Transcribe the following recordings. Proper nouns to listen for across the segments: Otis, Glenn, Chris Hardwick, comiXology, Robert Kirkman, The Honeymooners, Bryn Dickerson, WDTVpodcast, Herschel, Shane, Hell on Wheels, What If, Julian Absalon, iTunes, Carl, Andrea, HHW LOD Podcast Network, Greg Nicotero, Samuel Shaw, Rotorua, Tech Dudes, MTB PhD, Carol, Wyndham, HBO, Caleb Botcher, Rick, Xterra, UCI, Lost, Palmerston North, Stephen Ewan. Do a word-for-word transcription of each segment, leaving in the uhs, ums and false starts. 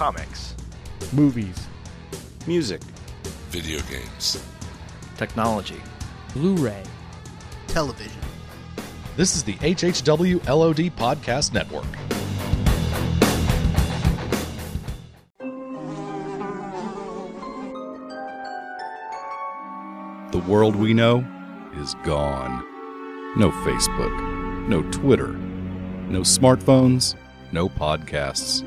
comics, movies, music, video games, technology, Blu-ray, television. This is the H H W L O D Podcast Network. The world we know is gone. No Facebook, no Twitter, no smartphones, no podcasts.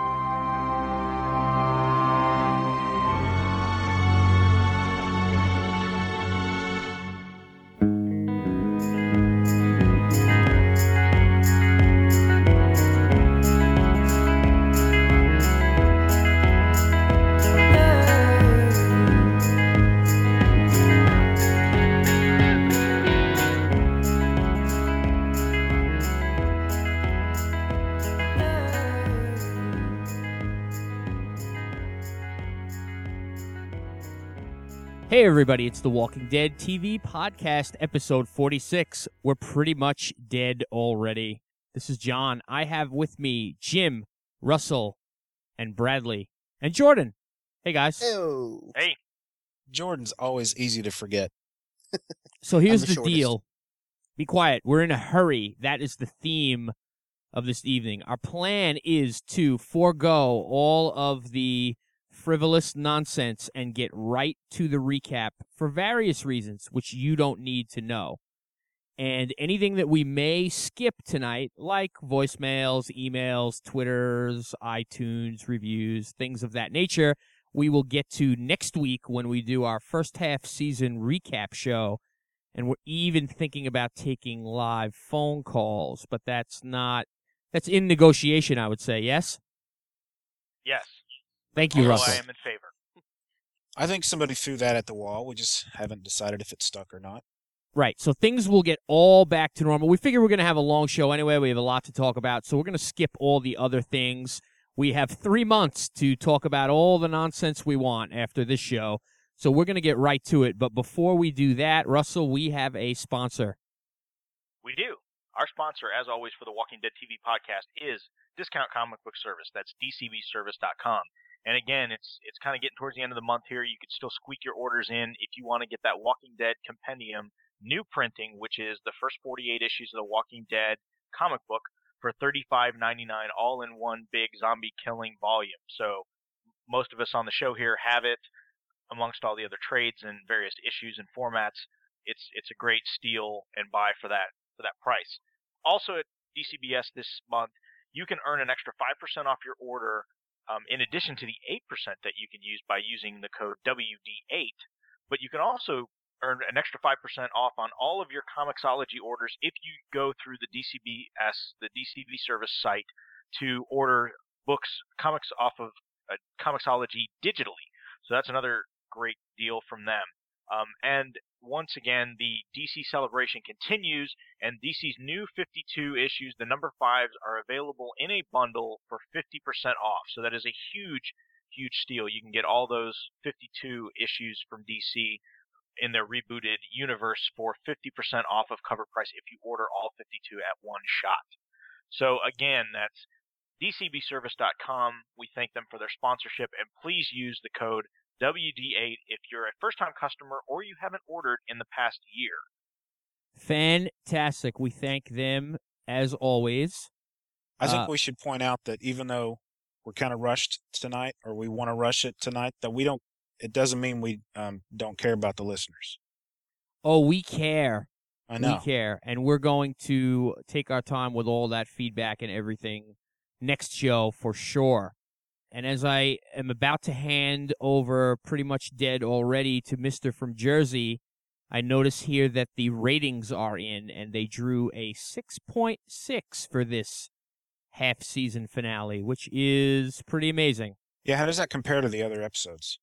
Hey everybody, it's The Walking Dead T V Podcast, episode forty-six. We're pretty much dead already. This is John. I have with me Jim, Russell, and Bradley, and Jordan. Hey guys. Hey. Hey. Jordan's always easy to forget. So here's the, the deal. Be quiet. We're in a hurry. That is the theme of this evening. Our plan is to forego all of the frivolous nonsense and get right to the recap for various reasons, which you don't need to know. And anything that we may skip tonight, like voicemails, emails, Twitters, iTunes, reviews, things of that nature, we will get to next week when we do our first half season recap show. And we're even thinking about taking live phone calls, but that's not, that's in negotiation, I would say, yes? Yes. Thank you, Russell. I am in favor. I think somebody threw that at the wall. We just haven't decided if it stuck or not. Right. So things will get all back to normal. We figure we're going to have a long show anyway. We have a lot to talk about. So we're going to skip all the other things. We have three months to talk about all the nonsense we want after this show. So we're going to get right to it. But before we do that, Russell, we have a sponsor. We do. Our sponsor, as always, for the Walking Dead T V Podcast is Discount Comic Book Service. That's D C B service dot com. And again, it's it's kind of getting towards the end of the month here. You can still squeak your orders in if you want to get that Walking Dead Compendium new printing, which is the first forty-eight issues of the Walking Dead comic book for thirty-five ninety-nine, all in one big zombie killing volume. So most of us on the show here have it, amongst all the other trades and various issues and formats. It's it's a great steal and buy for that for that price. Also at D C B S this month, you can earn an extra five percent off your order. Um, in addition to the eight percent that you can use by using the code W D eight, but you can also earn an extra five percent off on all of your comiXology orders if you go through the D C B S, the D C B service site, to order books, comics off of uh, comiXology digitally. So that's another great deal from them. Um, and once again, the D C celebration continues, and D C's new fifty-two issues, the number fives, are available in a bundle for fifty percent off. So that is a huge, huge steal. You can get all those fifty-two issues from D C in their rebooted universe for fifty percent off of cover price if you order all fifty-two at one shot. So again, that's D C B service dot com. We thank them for their sponsorship, and please use the code W D eight if you're a first-time customer or you haven't ordered in the past year. Fantastic. We thank them, as always. I think uh, we should point out that even though we're kind of rushed tonight, or we want to rush it tonight, that we don't. It doesn't mean we um, don't care about the listeners. Oh, we care. I know. We care, and we're going to take our time with all that feedback and everything next show for sure. And as I am about to hand over pretty much dead already to Mister from Jersey, I notice here that the ratings are in, and they drew a six point six for this half-season finale, which is pretty amazing. Yeah, how does that compare to the other episodes?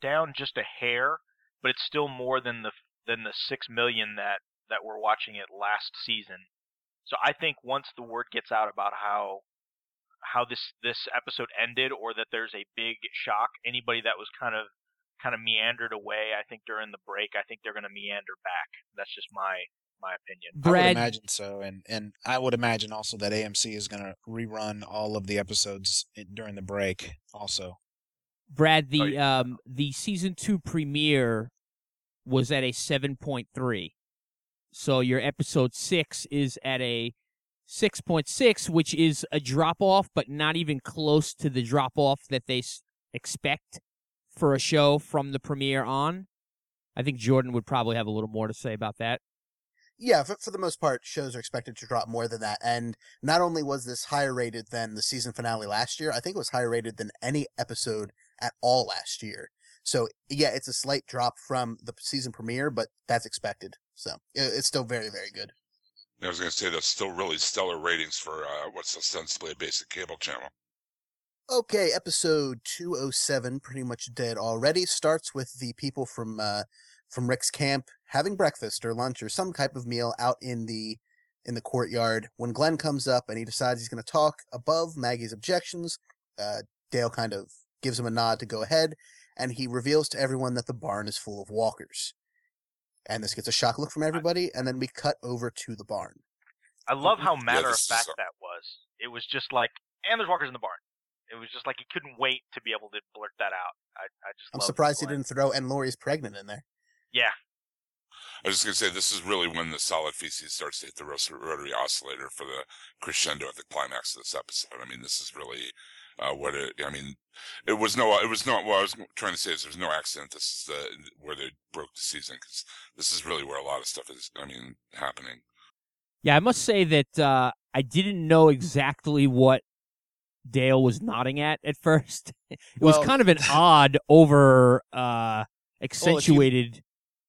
Down just a hair, but it's still more than the than the six million that, that were watching it last season. So I think once the word gets out about how... how this, this episode ended, or that there's a big shock, anybody that was kind of kind of meandered away, I think during the break, I think they're going to meander back. That's just my my opinion. Brad, I would imagine so, and and I would imagine also that A M C is going to rerun all of the episodes during the break also. Brad, the oh, yeah. um the season two premiere was at a seven point three. So your episode six is at a six point six, which is a drop-off, but not even close to the drop-off that they s- expect for a show from the premiere on. I think Jordan would probably have a little more to say about that. Yeah, for, for the most part, shows are expected to drop more than that. And not only was this higher rated than the season finale last year, I think it was higher rated than any episode at all last year. So, yeah, it's a slight drop from the season premiere, but that's expected. So it's still very, very good. I was going to say that's still really stellar ratings for uh, what's ostensibly a basic cable channel. Okay, episode two oh seven, pretty much dead already, starts with the people from uh, from Rick's camp having breakfast or lunch or some type of meal out in the in the courtyard. When Glenn comes up and he decides he's going to talk above Maggie's objections, uh, Dale kind of gives him a nod to go ahead, and he reveals to everyone that the barn is full of walkers. And this gets a shock look from everybody, and then we cut over to the barn. I love how matter-of-fact yeah, that was. It was just like, and there's walkers in the barn. It was just like he couldn't wait to be able to blurt that out. I, I just I'm surprised he didn't throw "and Lori's pregnant" in there. Yeah. I was just going to say, this is really when the solid feces starts to hit the rotary oscillator for the crescendo at the climax of this episode. I mean, this is really uh, what it, I mean, it was no, it was not what I was trying to say is there's no accident. This is the, where they broke the season, because this is really where a lot of stuff is, I mean, happening. Yeah, I must say that uh, I didn't know exactly what Dale was nodding at at first. It well, was kind of an odd, over uh, accentuated. Well, if, you,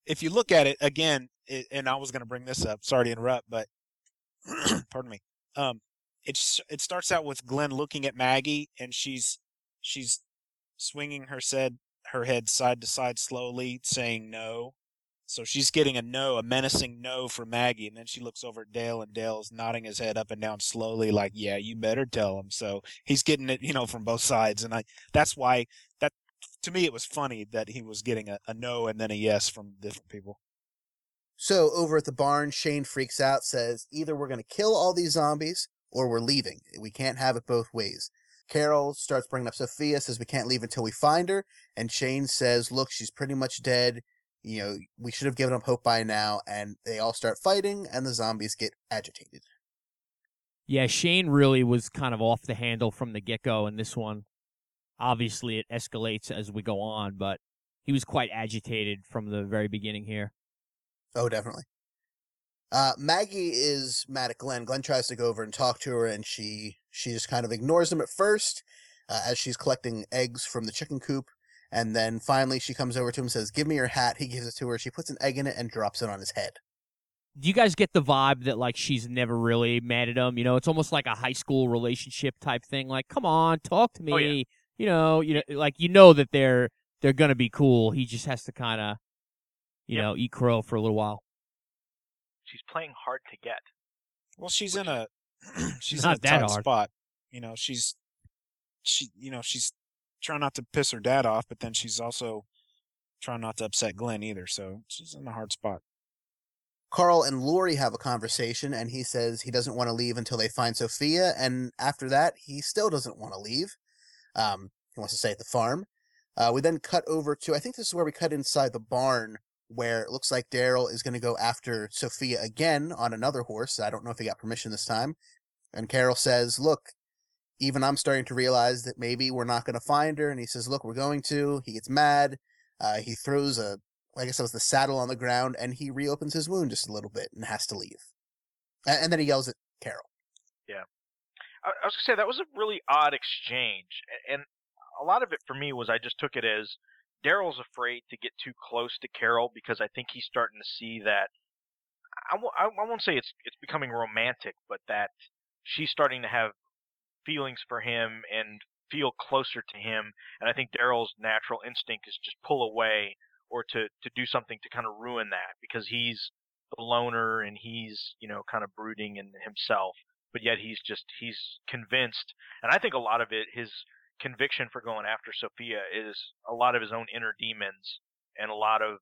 if you look at it again, it, and I was going to bring this up. Sorry to interrupt, but pardon me. Um, it's it starts out with Glenn looking at Maggie, and she's she's swinging her said her head side to side slowly, saying no. So she's getting a no, a menacing no from Maggie, and then she looks over at Dale, and Dale's nodding his head up and down slowly, like, "Yeah, you better tell him." So he's getting it, you know, from both sides, and I that's why that to me it was funny that he was getting a, a no and then a yes from different people. So over at the barn, Shane freaks out, says, "Either we're going to kill all these zombies, or we're leaving. We can't have it both ways." Carol starts bringing up Sophia, says, "We can't leave until we find her," and Shane says, "Look, she's pretty much dead. You know, we should have given up hope by now," and they all start fighting, and the zombies get agitated. Yeah, Shane really was kind of off the handle from the get-go in this one. Obviously, it escalates as we go on, but he was quite agitated from the very beginning here. Oh, definitely. Uh, Maggie is mad at Glenn. Glenn tries to go over and talk to her, and she, she just kind of ignores him at first uh, as she's collecting eggs from the chicken coop. And then finally she comes over to him and says, "Give me your hat." He gives it to her. She puts an egg in it and drops it on his head. Do you guys get the vibe that, like, she's never really mad at him? You know, it's almost like a high school relationship type thing. Like, come on, talk to me. Oh, yeah. You know, you know, like, you know that they're they're going to be cool. He just has to kind of, you yep. know, eat crow for a little while. She's playing hard to get. Well, she's in a she's not in a that tight hard. spot. You know, she's she you know, she's trying not to piss her dad off, but then she's also trying not to upset Glenn either, so she's in a hard spot. Carl and Lori have a conversation, and he says he doesn't want to leave until they find Sophia, and after that, he still doesn't want to leave. Um, he wants to stay at the farm. Uh, we then cut over to, I think this is where we cut inside the barn, where it looks like Daryl is going to go after Sophia again on another horse. I don't know if he got permission this time. And Carol says, "Look, even I'm starting to realize that maybe we're not going to find her." And he says, "Look, we're going to." He gets mad. Uh, he throws a, I guess it was the saddle on the ground, and he reopens his wound just a little bit and has to leave. And, and then he yells at Carol. Yeah. I, I was going to say, that was a really odd exchange. And a lot of it for me was I just took it as Daryl's afraid to get too close to Carol because I think he's starting to see that, I, w- I won't say it's it's becoming romantic, but that she's starting to have feelings for him and feel closer to him, and I think Daryl's natural instinct is just pull away or to, to do something to kind of ruin that, because he's the loner and he's, you know, kind of brooding in himself, but yet he's just, he's convinced, and I think a lot of it, his conviction for going after Sophia is a lot of his own inner demons and a lot of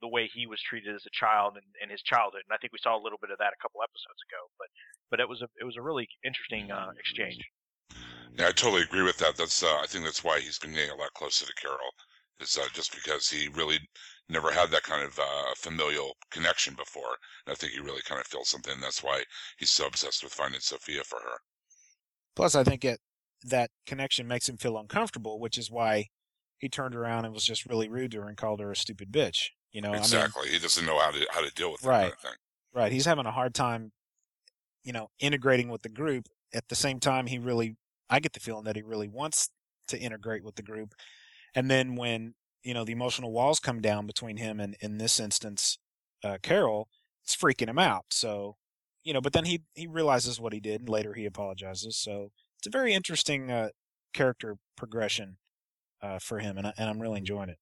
the way he was treated as a child and, and his childhood. And I think we saw a little bit of that a couple episodes ago, but but it was a it was a really interesting uh, exchange. Yeah, I totally agree with that. That's uh, I think that's why he's been getting a lot closer to Carol. It's uh, just because he really never had that kind of uh, familial connection before. And I think he really kind of feels something. And that's why he's so obsessed with finding Sophia for her. Plus, I think it, that connection makes him feel uncomfortable, which is why he turned around and was just really rude to her and called her a stupid bitch. You know, exactly. I mean, he doesn't know how to how to deal with that right, kind of thing. Right. He's having a hard time, you know, integrating with the group. At the same time, he really, I get the feeling that he really wants to integrate with the group. And then when, you know, the emotional walls come down between him and, in this instance, uh, Carol, it's freaking him out. So, you know, but then he, he realizes what he did, and later he apologizes. So it's a very interesting uh, character progression uh, for him, and, I, and I'm really enjoying it.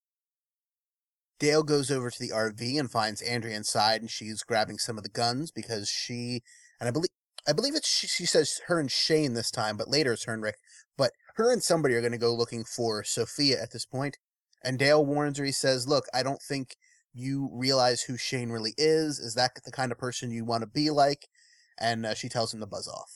Dale goes over to the R V and finds Andrea inside, and she's grabbing some of the guns because she, and I believe, I believe it's she, she says her and Shane this time, but later it's her and Rick, but her and somebody are going to go looking for Sophia at this point. And Dale warns her. He says, look, I don't think you realize who Shane really is. Is that the kind of person you want to be like? And uh, she tells him to buzz off.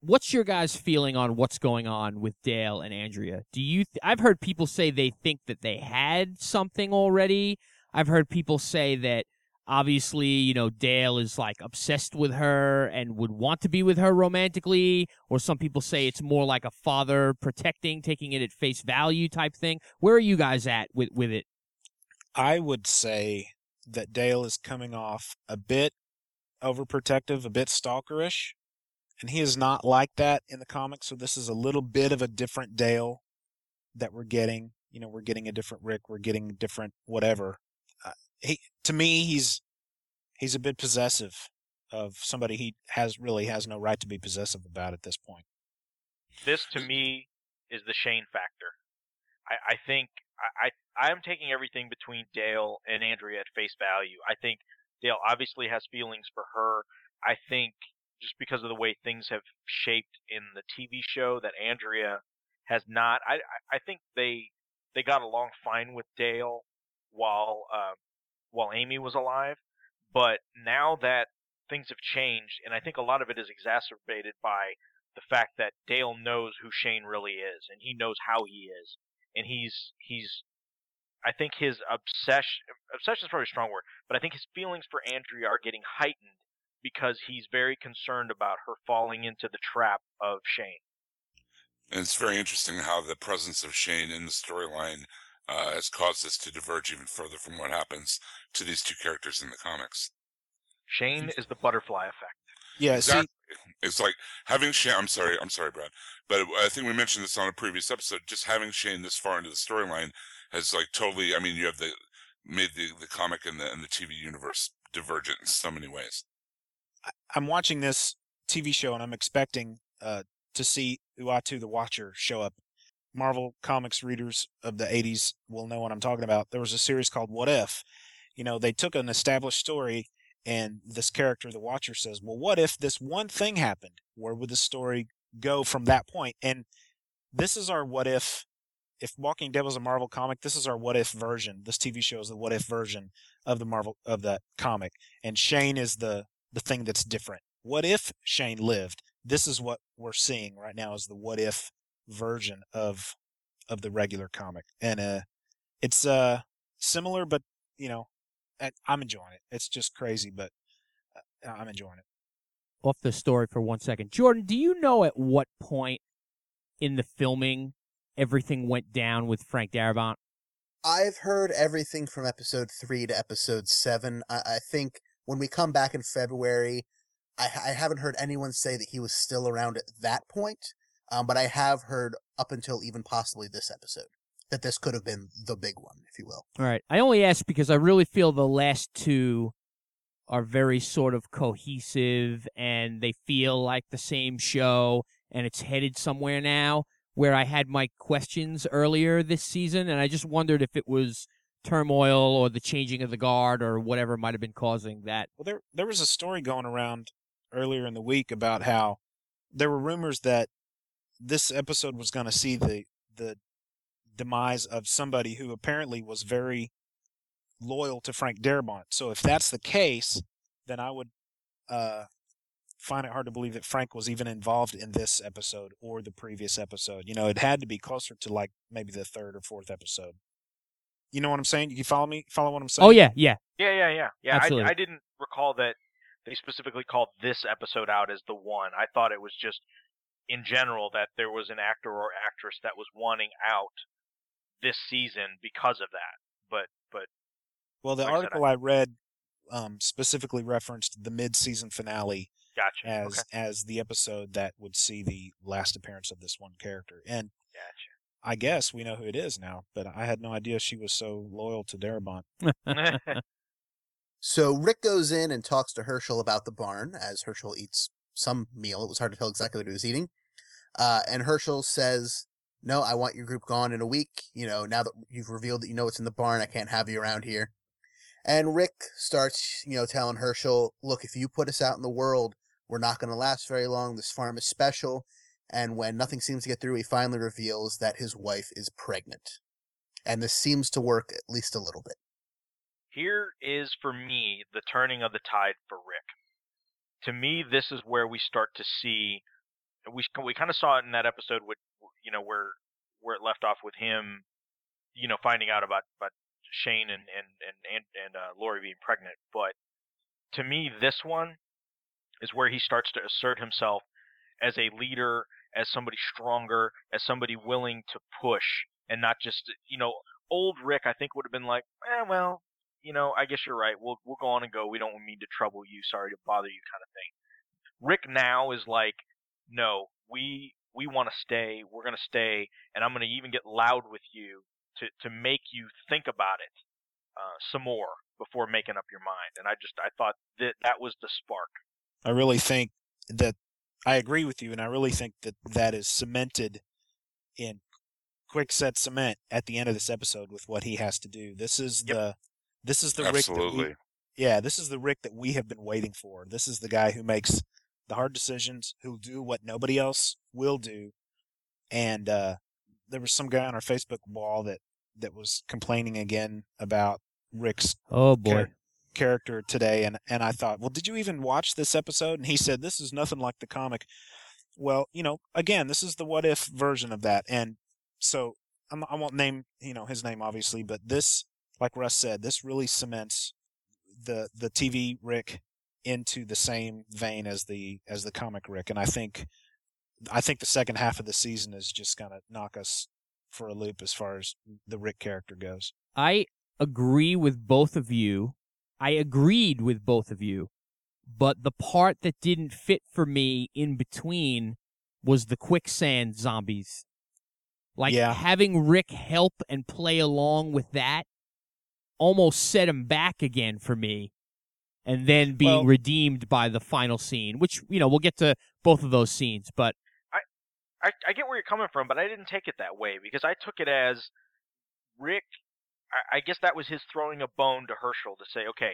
What's your guys' feeling on what's going on with Dale and Andrea? Do you? Th- I've heard people say they think that they had something already. I've heard people say that, obviously, you know, Dale is, like, obsessed with her and would want to be with her romantically, or some people say it's more like a father protecting, taking it at face value type thing. Where are you guys at with, with it? I would say that Dale is coming off a bit overprotective, a bit stalkerish, and he is not like that in the comics, so this is a little bit of a different Dale that we're getting. You know, we're getting a different Rick, we're getting a different whatever. He, to me, he's he's a bit possessive of somebody he has really has no right to be possessive about at this point. This, to me, is the Shane factor. I, I think I, I I'm taking everything between Dale and Andrea at face value. I think Dale obviously has feelings for her. I think just because of the way things have shaped in the T V show that Andrea has not. I I think they they got along fine with Dale while. Uh, while Amy was alive, but now that things have changed, and I think a lot of it is exacerbated by the fact that Dale knows who Shane really is, and he knows how he is, and he's, he's, I think his obsession, obsession is probably a strong word, but I think his feelings for Andrea are getting heightened because he's very concerned about her falling into the trap of Shane. And it's very interesting how the presence of Shane in the storyline Uh, has caused us to diverge even further from what happens to these two characters in the comics. Shane is the butterfly effect. Yeah, exactly. See, it's like having Shane. I'm sorry, I'm sorry, Brad, but I think we mentioned this on a previous episode. Just having Shane this far into the storyline has like totally. I mean, you have the made the, the comic and the and the T V universe divergent in so many ways. I'm watching this T V show and I'm expecting uh, to see Uatu the Watcher show up. Marvel Comics readers of the eighties will know what I'm talking about. There was a series called What If. You know, they took an established story, and this character, the Watcher, says, well, what if this one thing happened? Where would the story go from that point? And this is our what if. If Walking Dead was a Marvel comic, this is our what if version. This T V show is the what if version of the Marvel of that comic. And Shane is the, the thing that's different. What if Shane lived? This is what we're seeing right now is the what if version of of the regular comic, and uh it's uh similar, but you know, I'm enjoying it. It's just crazy, but I'm enjoying it. Off the story for one second, Jordan, do you know at what point in the filming everything went down with Frank Darabont? I've heard everything from episode three to episode seven. I, I think when we come back in February, I, I haven't heard anyone say that he was still around at that point. Um, but I have heard up until even possibly this episode that this could have been the big one, if you will. All right. I only ask because I really feel the last two are very sort of cohesive and they feel like the same show and it's headed somewhere now, where I had my questions earlier this season and I just wondered if it was turmoil or the changing of the guard or whatever might have been causing that. Well, there there was a story going around earlier in the week about how there were rumors that this episode was going to see the the demise of somebody who apparently was very loyal to Frank Darabont. So if that's the case, then I would uh, find it hard to believe that Frank was even involved in this episode or the previous episode. You know, it had to be closer to like maybe the third or fourth episode. You know what I'm saying? You follow me? Follow what I'm saying? Oh, yeah, yeah. Yeah, yeah, yeah. Yeah, absolutely. I, I didn't recall that they specifically called this episode out as the one. I thought it was just in general that there was an actor or actress that was wanting out this season because of that. But, but. Well, the like article I, I read um, specifically referenced the mid-season finale gotcha. as okay. as the episode that would see the last appearance of this one character. And gotcha. I guess we know who it is now, but I had no idea she was so loyal to Darabont. So Rick goes in and talks to Herschel about the barn as Herschel eats some meal. It was hard to tell exactly what he was eating. Uh, and Herschel says, no, I want your group gone in a week. You know, now that you've revealed that you know what's in the barn, I can't have you around here. And Rick starts, you know, telling Herschel, look, if you put us out in the world, we're not going to last very long. This farm is special. And when nothing seems to get through, he finally reveals that his wife is pregnant. And this seems to work at least a little bit. Here is, for me, the turning of the tide for Rick. To me, this is where we start to see... We we kind of saw it in that episode with, you know, where where it left off with him, you know, finding out about, about Shane and, and, and, and uh, Lori being pregnant. But to me, this one is where he starts to assert himself as a leader, as somebody stronger, as somebody willing to push, and not just, you know, old Rick, I think, would have been like, eh, well, you know, I guess you're right. We'll we'll go on and go. We don't mean to trouble you. Sorry to bother you kind of thing. Rick now is like, no, we we want to stay. We're going to stay, and I'm going to even get loud with you to, to make you think about it uh, some more before making up your mind. And I just I thought that that was the spark. I really think that I agree with you, and I really think that that is cemented in quick set cement at the end of this episode with what he has to do. This is yep. the this is the Absolutely. Rick that we, yeah, this is the Rick that we have been waiting for. This is the guy who makes the hard decisions, who'll do what nobody else will do. And uh, there was some guy on our Facebook wall that, that was complaining again about Rick's oh boy. Character. character today, and and I thought, well, did you even watch this episode? And he said, this is nothing like the comic. Well, you know, again, this is the What If version of that, and so I'm, I won't name, you know, his name, obviously, but this, like Russ said, this really cements the the T V Rick into the same vein as the as the comic Rick, and I think I think the second half of the season is just going to knock us for a loop as far as the Rick character goes. I agree with both of you. I agreed with both of you, but the part that didn't fit for me in between was the quicksand zombies. Like, yeah. having Rick help and play along with that almost set him back again for me, and then being well, redeemed by the final scene, which, you know, we'll get to both of those scenes, but... I, I, I get where you're coming from, but I didn't take it that way, because I took it as Rick... I guess that was his throwing a bone to Herschel to say, okay,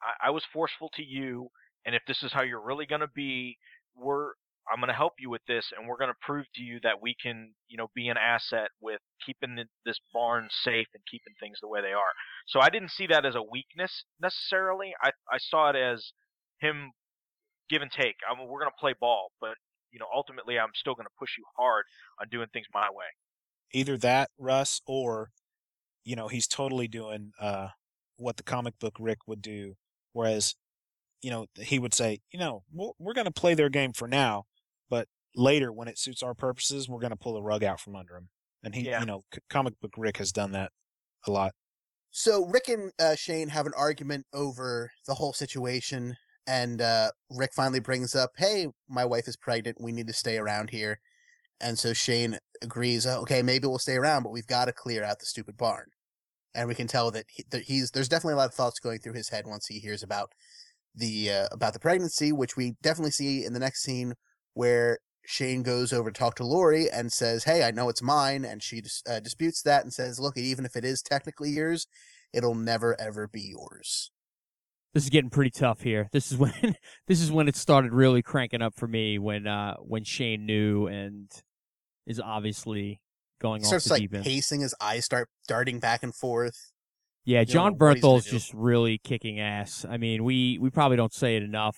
I, I was forceful to you, and if this is how you're really going to be, we're I'm going to help you with this, and we're going to prove to you that we can, you know, be an asset with keeping the, this barn safe and keeping things the way they are. So I didn't see that as a weakness necessarily. I, I saw it as him give and take. I mean, we're going to play ball, but, you know, ultimately I'm still going to push you hard on doing things my way. Either that, Russ, or... You know, he's totally doing uh, what the comic book Rick would do, whereas, you know, he would say, you know, we're, we're going to play their game for now, but later when it suits our purposes, we're going to pull the rug out from under him. And he, yeah. you know, c- comic book Rick has done that a lot. So Rick and uh, Shane have an argument over the whole situation, and uh, Rick finally brings up, hey, my wife is pregnant, we need to stay around here. And so Shane agrees, oh, okay, maybe we'll stay around, but we've got to clear out the stupid barn. And we can tell that, he, that he's there's definitely a lot of thoughts going through his head once he hears about the uh, about the pregnancy, which we definitely see in the next scene where Shane goes over to talk to Lori and says, hey, I know it's mine. And she dis- uh, disputes that and says, look, even if it is technically yours, it'll never, ever be yours. This is getting pretty tough here. This is when this is when it started really cranking up for me when uh, when Shane knew and is obviously going off the deep end. He starts like pacing, his eyes start darting back and forth. Yeah, John you know, Bernthal's just really kicking ass. I mean, we, we probably don't say it enough.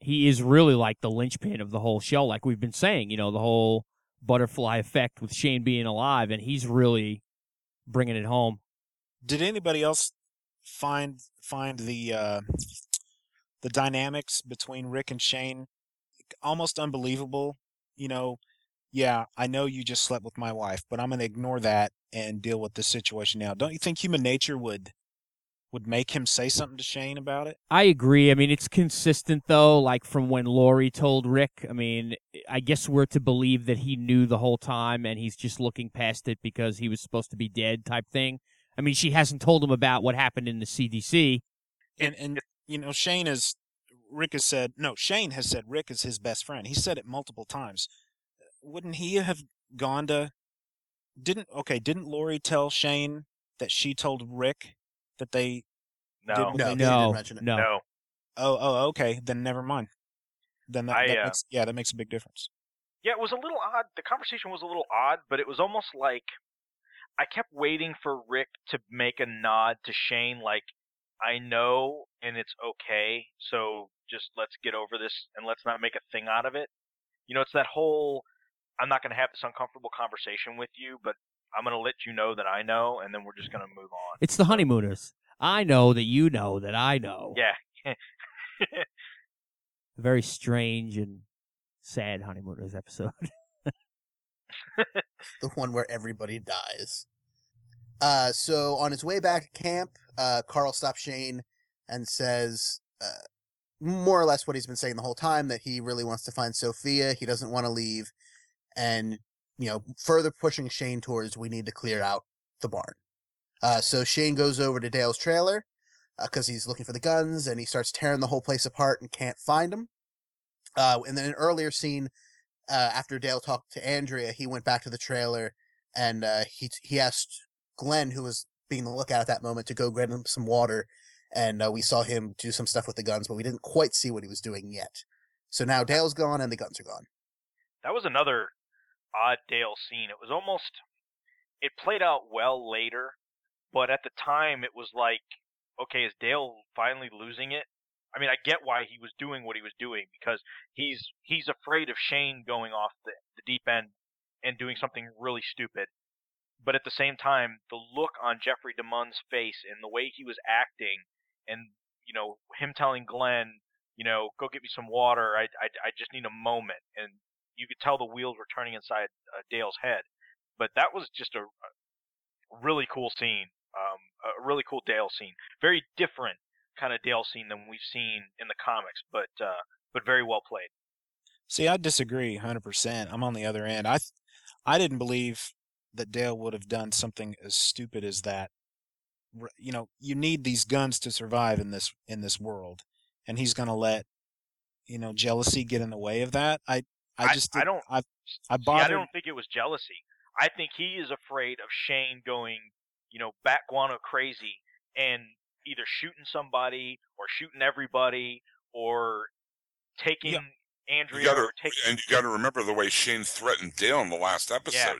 He is really like the linchpin of the whole show, like we've been saying, you know, the whole butterfly effect with Shane being alive, and he's really bringing it home. Did anybody else find find the uh, the dynamics between Rick and Shane almost unbelievable? You know, yeah, I know you just slept with my wife, but I'm going to ignore that and deal with this situation now. Don't you think human nature would would make him say something to Shane about it? I agree. I mean, it's consistent, though, like from when Lori told Rick. I mean, I guess we're to believe that he knew the whole time and he's just looking past it because he was supposed to be dead type thing. I mean, she hasn't told him about what happened in the C D C. And, and you know, Shane is, Rick has said, no, Shane has said Rick is his best friend. He said it multiple times. Wouldn't he have gone to, didn't, okay, didn't Lori tell Shane that she told Rick that they no. did what no, they no, did? No, no. Oh, oh, okay, then never mind. Then that, I, that uh, makes, yeah, that makes a big difference. Yeah, it was a little odd. The conversation was a little odd, but it was almost like I kept waiting for Rick to make a nod to Shane, like, I know, and it's okay, so just let's get over this and let's not make a thing out of it. You know, it's that whole, I'm not going to have this uncomfortable conversation with you, but I'm going to let you know that I know, and then we're just going to move on. It's the Honeymooners. I know that you know that I know. Yeah. Very strange and sad Honeymooners episode. The one where everybody dies. Uh, so on his way back to camp, uh, Carl stops Shane and says... Uh, more or less what he's been saying the whole time, that he really wants to find Sophia. He doesn't want to leave. And, you know, further pushing Shane towards, we need to clear out the barn. Uh, so Shane goes over to Dale's trailer because uh, he's looking for the guns, and he starts tearing the whole place apart and can't find them. Uh, and then an earlier scene, uh, after Dale talked to Andrea, he went back to the trailer, and uh, he he asked Glenn, who was being the lookout at that moment, to go grab him some water. And uh, we saw him do some stuff with the guns, but we didn't quite see what he was doing yet. So now Dale's gone and the guns are gone. That was another odd Dale scene. It was almost, it played out well later, but at the time it was like, okay, is Dale finally losing it? I mean, I get why he was doing what he was doing, because he's he's afraid of Shane going off the, the deep end and doing something really stupid. But at the same time, the look on Jeffrey DeMunn's face and the way he was acting, and, you know, him telling Glenn, you know, go get me some water, I, I, I just need a moment. And you could tell the wheels were turning inside uh, Dale's head. But that was just a, a really cool scene, um, a really cool Dale scene. Very different kind of Dale scene than we've seen in the comics, but uh, but very well played. See, I disagree one hundred percent. I'm on the other end. I, I didn't believe that Dale would have done something as stupid as that. You know, you need these guns to survive in this in this world, and he's going to let, you know, jealousy get in the way of that. I I just I, I don't I I, see, I don't think it was jealousy. I think he is afraid of Shane going, you know, bat guano crazy and either shooting somebody or shooting everybody or taking yeah. Andrea. You gotta, or taking and you got to remember the way Shane threatened Dale in the last episode. Yeah.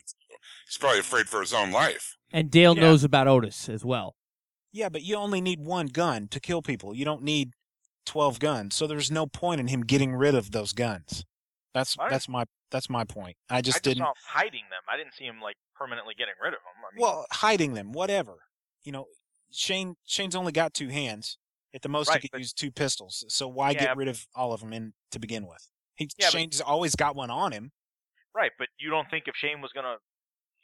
He's probably afraid for his own life. And Dale yeah. knows about Otis as well. Yeah, but you only need one gun to kill people. You don't need twelve guns. So there's no point in him getting rid of those guns. That's right. that's my that's my point. I just, I just didn't saw him hiding them. I didn't see him like permanently getting rid of them. I mean, well, hiding them, whatever. You know, Shane Shane's only got two hands. At the most, right, he could but, use two pistols. So why yeah, get rid of all of them in to begin with? He, yeah, Shane's but, always got one on him. Right, but you don't think if Shane was gonna,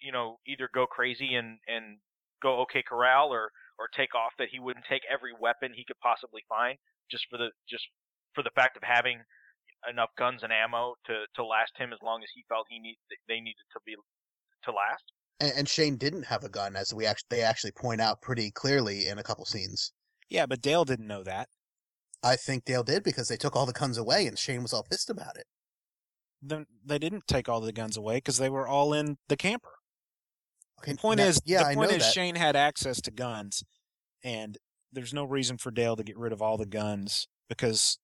you know, either go crazy and, and go okay corral or, or take off, that he wouldn't take every weapon he could possibly find just for the just for the fact of having enough guns and ammo to, to last him as long as he felt he need they needed to be to last. And, and Shane didn't have a gun, as we actually they actually point out pretty clearly in a couple scenes. Yeah, but Dale didn't know that. I think Dale did, because they took all the guns away and Shane was all pissed about it. Then they didn't take all the guns away because they were all in the camper. Okay, the point now, is, yeah, the point is Shane had access to guns, and there's no reason for Dale to get rid of all the guns because,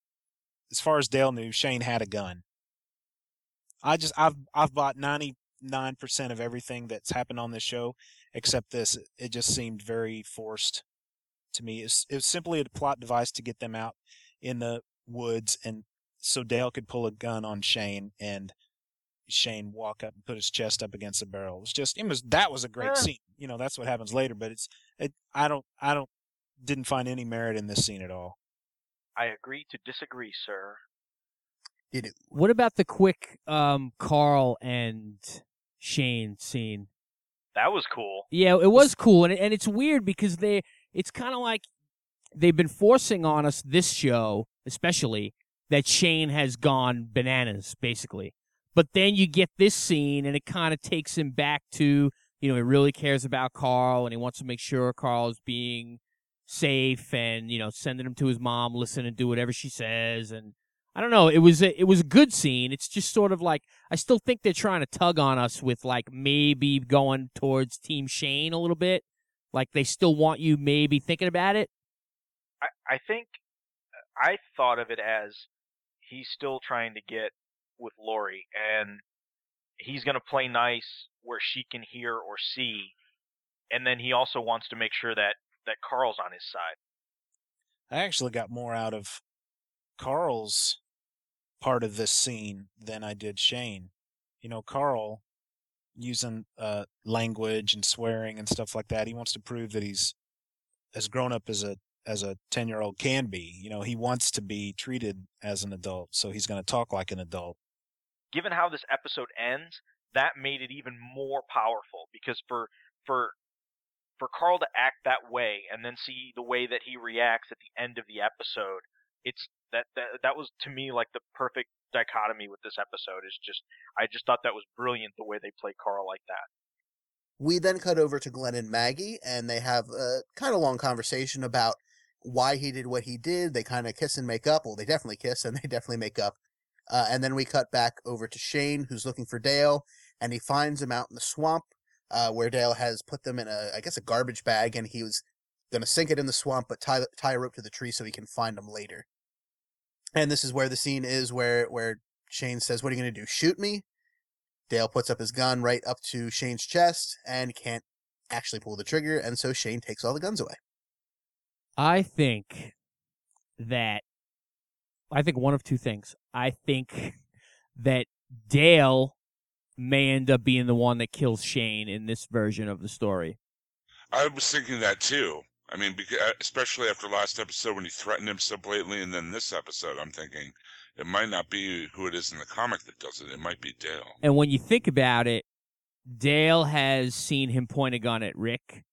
as far as Dale knew, Shane had a gun. I just, I've, I've bought ninety-nine percent of everything that's happened on this show, except this. It just seemed very forced to me. It was, it was simply a plot device to get them out in the woods, and so Dale could pull a gun on Shane and Shane walk up and put his chest up against a barrel. It was just, it was, that was a great scene. You know, that's what happens later, but it's, it, I don't, I don't, didn't find any merit in this scene at all. I agree to disagree, sir. Did it? What about the quick um, Carl and Shane scene? That was cool. Yeah, it was cool, and and it's weird because they, it's kind of like they've been forcing on us this show, especially, that Shane has gone bananas, basically. But then you get this scene, and it kind of takes him back to, you know, he really cares about Carl, and he wants to make sure Carl is being safe, and, you know, sending him to his mom, listen and do whatever she says. And I don't know, it was a, it was a good scene. It's just sort of like, I still think they're trying to tug on us with, like, maybe going towards Team Shane a little bit. Like, they still want you maybe thinking about it. I, I think, I thought of it as he's still trying to get with Lori, and he's going to play nice where she can hear or see, and then he also wants to make sure that, that Carl's on his side. I actually got more out of Carl's part of this scene than I did Shane. You know, Carl, using uh, language and swearing and stuff like that, he wants to prove that he's as grown up as a as a ten-year-old can be. You know, he wants to be treated as an adult, so he's going to talk like an adult. Given how this episode ends, that made it even more powerful, because for for for Carl to act that way and then see the way that he reacts at the end of the episode, it's that that, that was, to me, like the perfect dichotomy with this episode. Is just I just thought that was brilliant, the way they play Carl like that. We then cut over to Glenn and Maggie, and they have a kind of long conversation about why he did what he did. They kind of kiss and make up. Well, they definitely kiss, and they definitely make up. Uh, and then we cut back over to Shane, who's looking for Dale, and he finds him out in the swamp, uh, where Dale has put them in a, I guess, a garbage bag, and he was going to sink it in the swamp, but tie, tie a rope to the tree so he can find him later. And this is where the scene is where, where Shane says, "What are you going to do, shoot me?" Dale puts up his gun right up to Shane's chest and can't actually pull the trigger, and so Shane takes all the guns away. I think that, I think one of two things. I think that Dale may end up being the one that kills Shane in this version of the story. I was thinking that too. I mean, because, especially after last episode when he threatened him so blatantly, and then this episode, I'm thinking it might not be who it is in the comic that does it. It might be Dale. And when you think about it, Dale has seen him point a gun at Rick.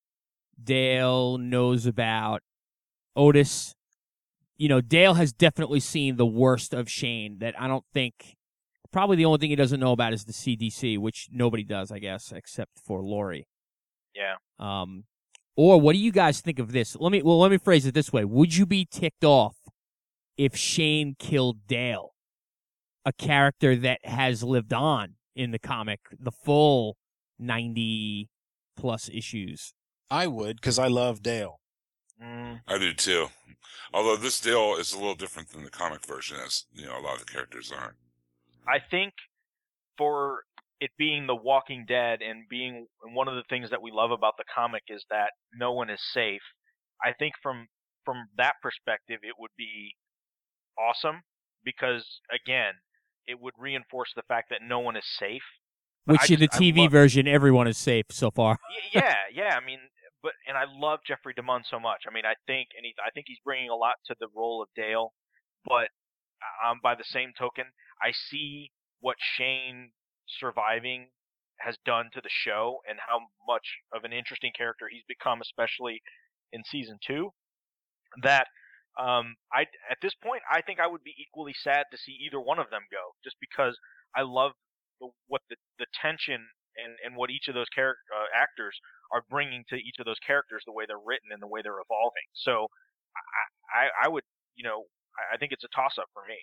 Dale knows about Otis. You know, Dale has definitely seen the worst of Shane. That I don't think, probably the only thing he doesn't know about is the C D C, which nobody does, I guess, except for Lori. Yeah. Um, or what do you guys think of this? Let me, well, let me phrase it this way. Would you be ticked off if Shane killed Dale, a character that has lived on in the comic, the full ninety plus issues? I would, because I love Dale. Mm. I do too. Although this Dale is a little different than the comic version, as you know, a lot of the characters aren't. I think for it being The Walking Dead and being one of the things that we love about the comic is that no one is safe. I think from from that perspective, it would be awesome because, again, it would reinforce the fact that no one is safe. Which just, in the T V love, version, everyone is safe so far. yeah, yeah. I mean, but and I love Jeffrey DeMunn so much. I mean, I think and he, I think he's bringing a lot to the role of Dale. But um, by the same token, I see what Shane surviving has done to the show and how much of an interesting character he's become, especially in season two. That um, I at this point, I think I would be equally sad to see either one of them go, just because I love what the, the tension and, and what each of those char- uh, actors are bringing to each of those characters, the way they're written and the way they're evolving. So I, I, I would, you know, I think it's a toss-up for me.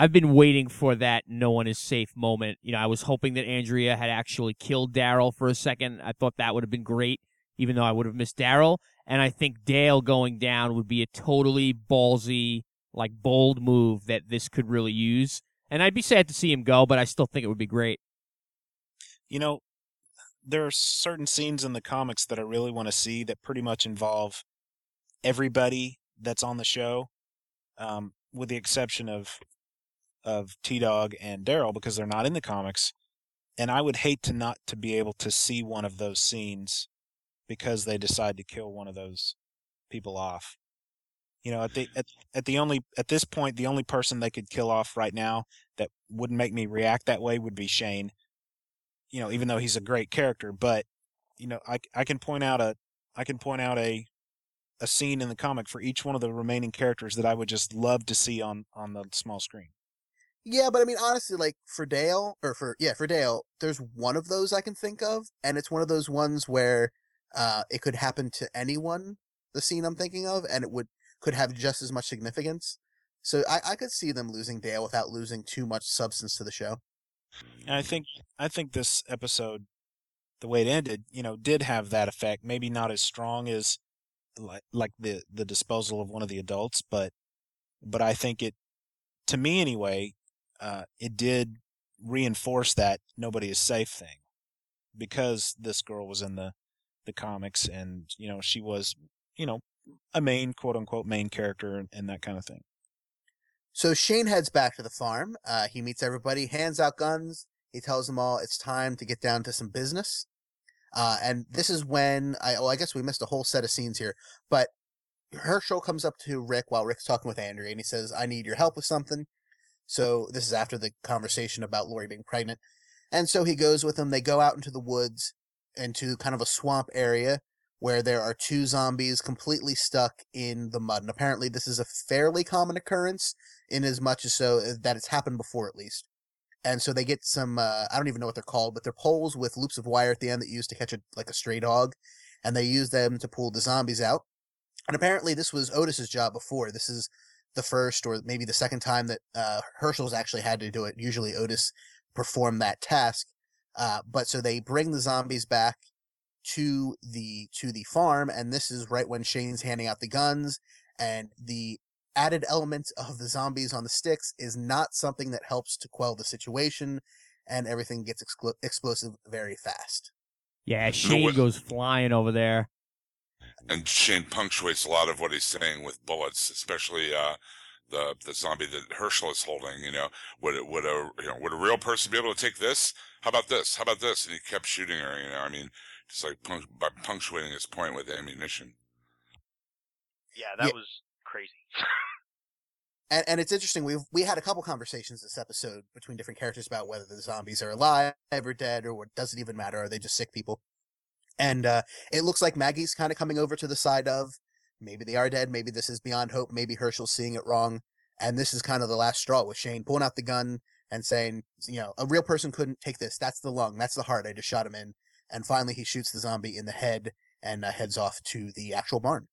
I've been waiting for that no one is safe moment. You know, I was hoping that Andrea had actually killed Daryl for a second. I thought that would have been great, even though I would have missed Daryl. And I think Dale going down would be a totally ballsy, like, bold move that this could really use. And I'd be sad to see him go, but I still think it would be great. You know, there are certain scenes in the comics that I really want to see that pretty much involve everybody that's on the show, um, with the exception of of T-Dog and Daryl, because they're not in the comics. And I would hate to not to be able to see one of those scenes because they decide to kill one of those people off. You know, at the at, at the only at this point, the only person they could kill off right now that wouldn't make me react that way would be Shane. You know, even though he's a great character, but you know, I, I can point out a I can point out a a scene in the comic for each one of the remaining characters that I would just love to see on, on the small screen. Yeah, but I mean, honestly, like for Dale or for yeah for Dale, there's one of those I can think of, and it's one of those ones where uh, it could happen to anyone. The scene I'm thinking of, and it would. Could have just as much significance. So I, I could see them losing Dale without losing too much substance to the show. And I think I think this episode, the way it ended, you know, did have that effect. Maybe not as strong as like, like the, the disposal of one of the adults, but but I think it, to me anyway, uh, it did reinforce that nobody is safe thing, because this girl was in the, the comics, and you know she was, you know, a main, quote-unquote, main character and, and that kind of thing. So Shane heads back to the farm. Uh, he meets everybody, hands out guns. He tells them all it's time to get down to some business. Uh, and this is when, I, well, I guess we missed a whole set of scenes here, but Herschel comes up to Rick while Rick's talking with Andrea, and he says, I need your help with something. So this is after the conversation about Lori being pregnant. And so he goes with them. They go out into the woods, into kind of a swamp area, where there are two zombies completely stuck in the mud. And apparently this is a fairly common occurrence, in as much as so that it's happened before, at least. And so they get some, uh, I don't even know what they're called, but they're poles with loops of wire at the end that you use to catch a, like a stray dog. And they use them to pull the zombies out. And apparently this was Otis's job before. This is the first or maybe the second time that, uh, Herschel's actually had to do it. Usually Otis performed that task. Uh, but so they bring the zombies back to the to the farm, and this is right when Shane's handing out the guns, and the added element of the zombies on the sticks is not something that helps to quell the situation, and everything gets exclo- explosive very fast. Yeah, Shane so with, goes flying over there. And Shane punctuates a lot of what he's saying with bullets, especially uh, the the zombie that Herschel is holding. You know, would it, would a you know would a real person be able to take this? How about this? How about this? And he kept shooting her. You know, I mean. Just like punct- by punctuating his point with ammunition. Yeah, that yeah. was crazy. and and it's interesting. We we had a couple conversations this episode between different characters about whether the zombies are alive or dead, or what, does it even matter? Are they just sick people? And uh, it looks like Maggie's kind of coming over to the side of maybe they are dead. Maybe this is beyond hope. Maybe Herschel's seeing it wrong. And this is kind of the last straw, with Shane pulling out the gun and saying, you know, a real person couldn't take this. That's the lung. That's the heart. I just shot him in. And finally, he shoots the zombie in the head and uh, heads off to the actual barn.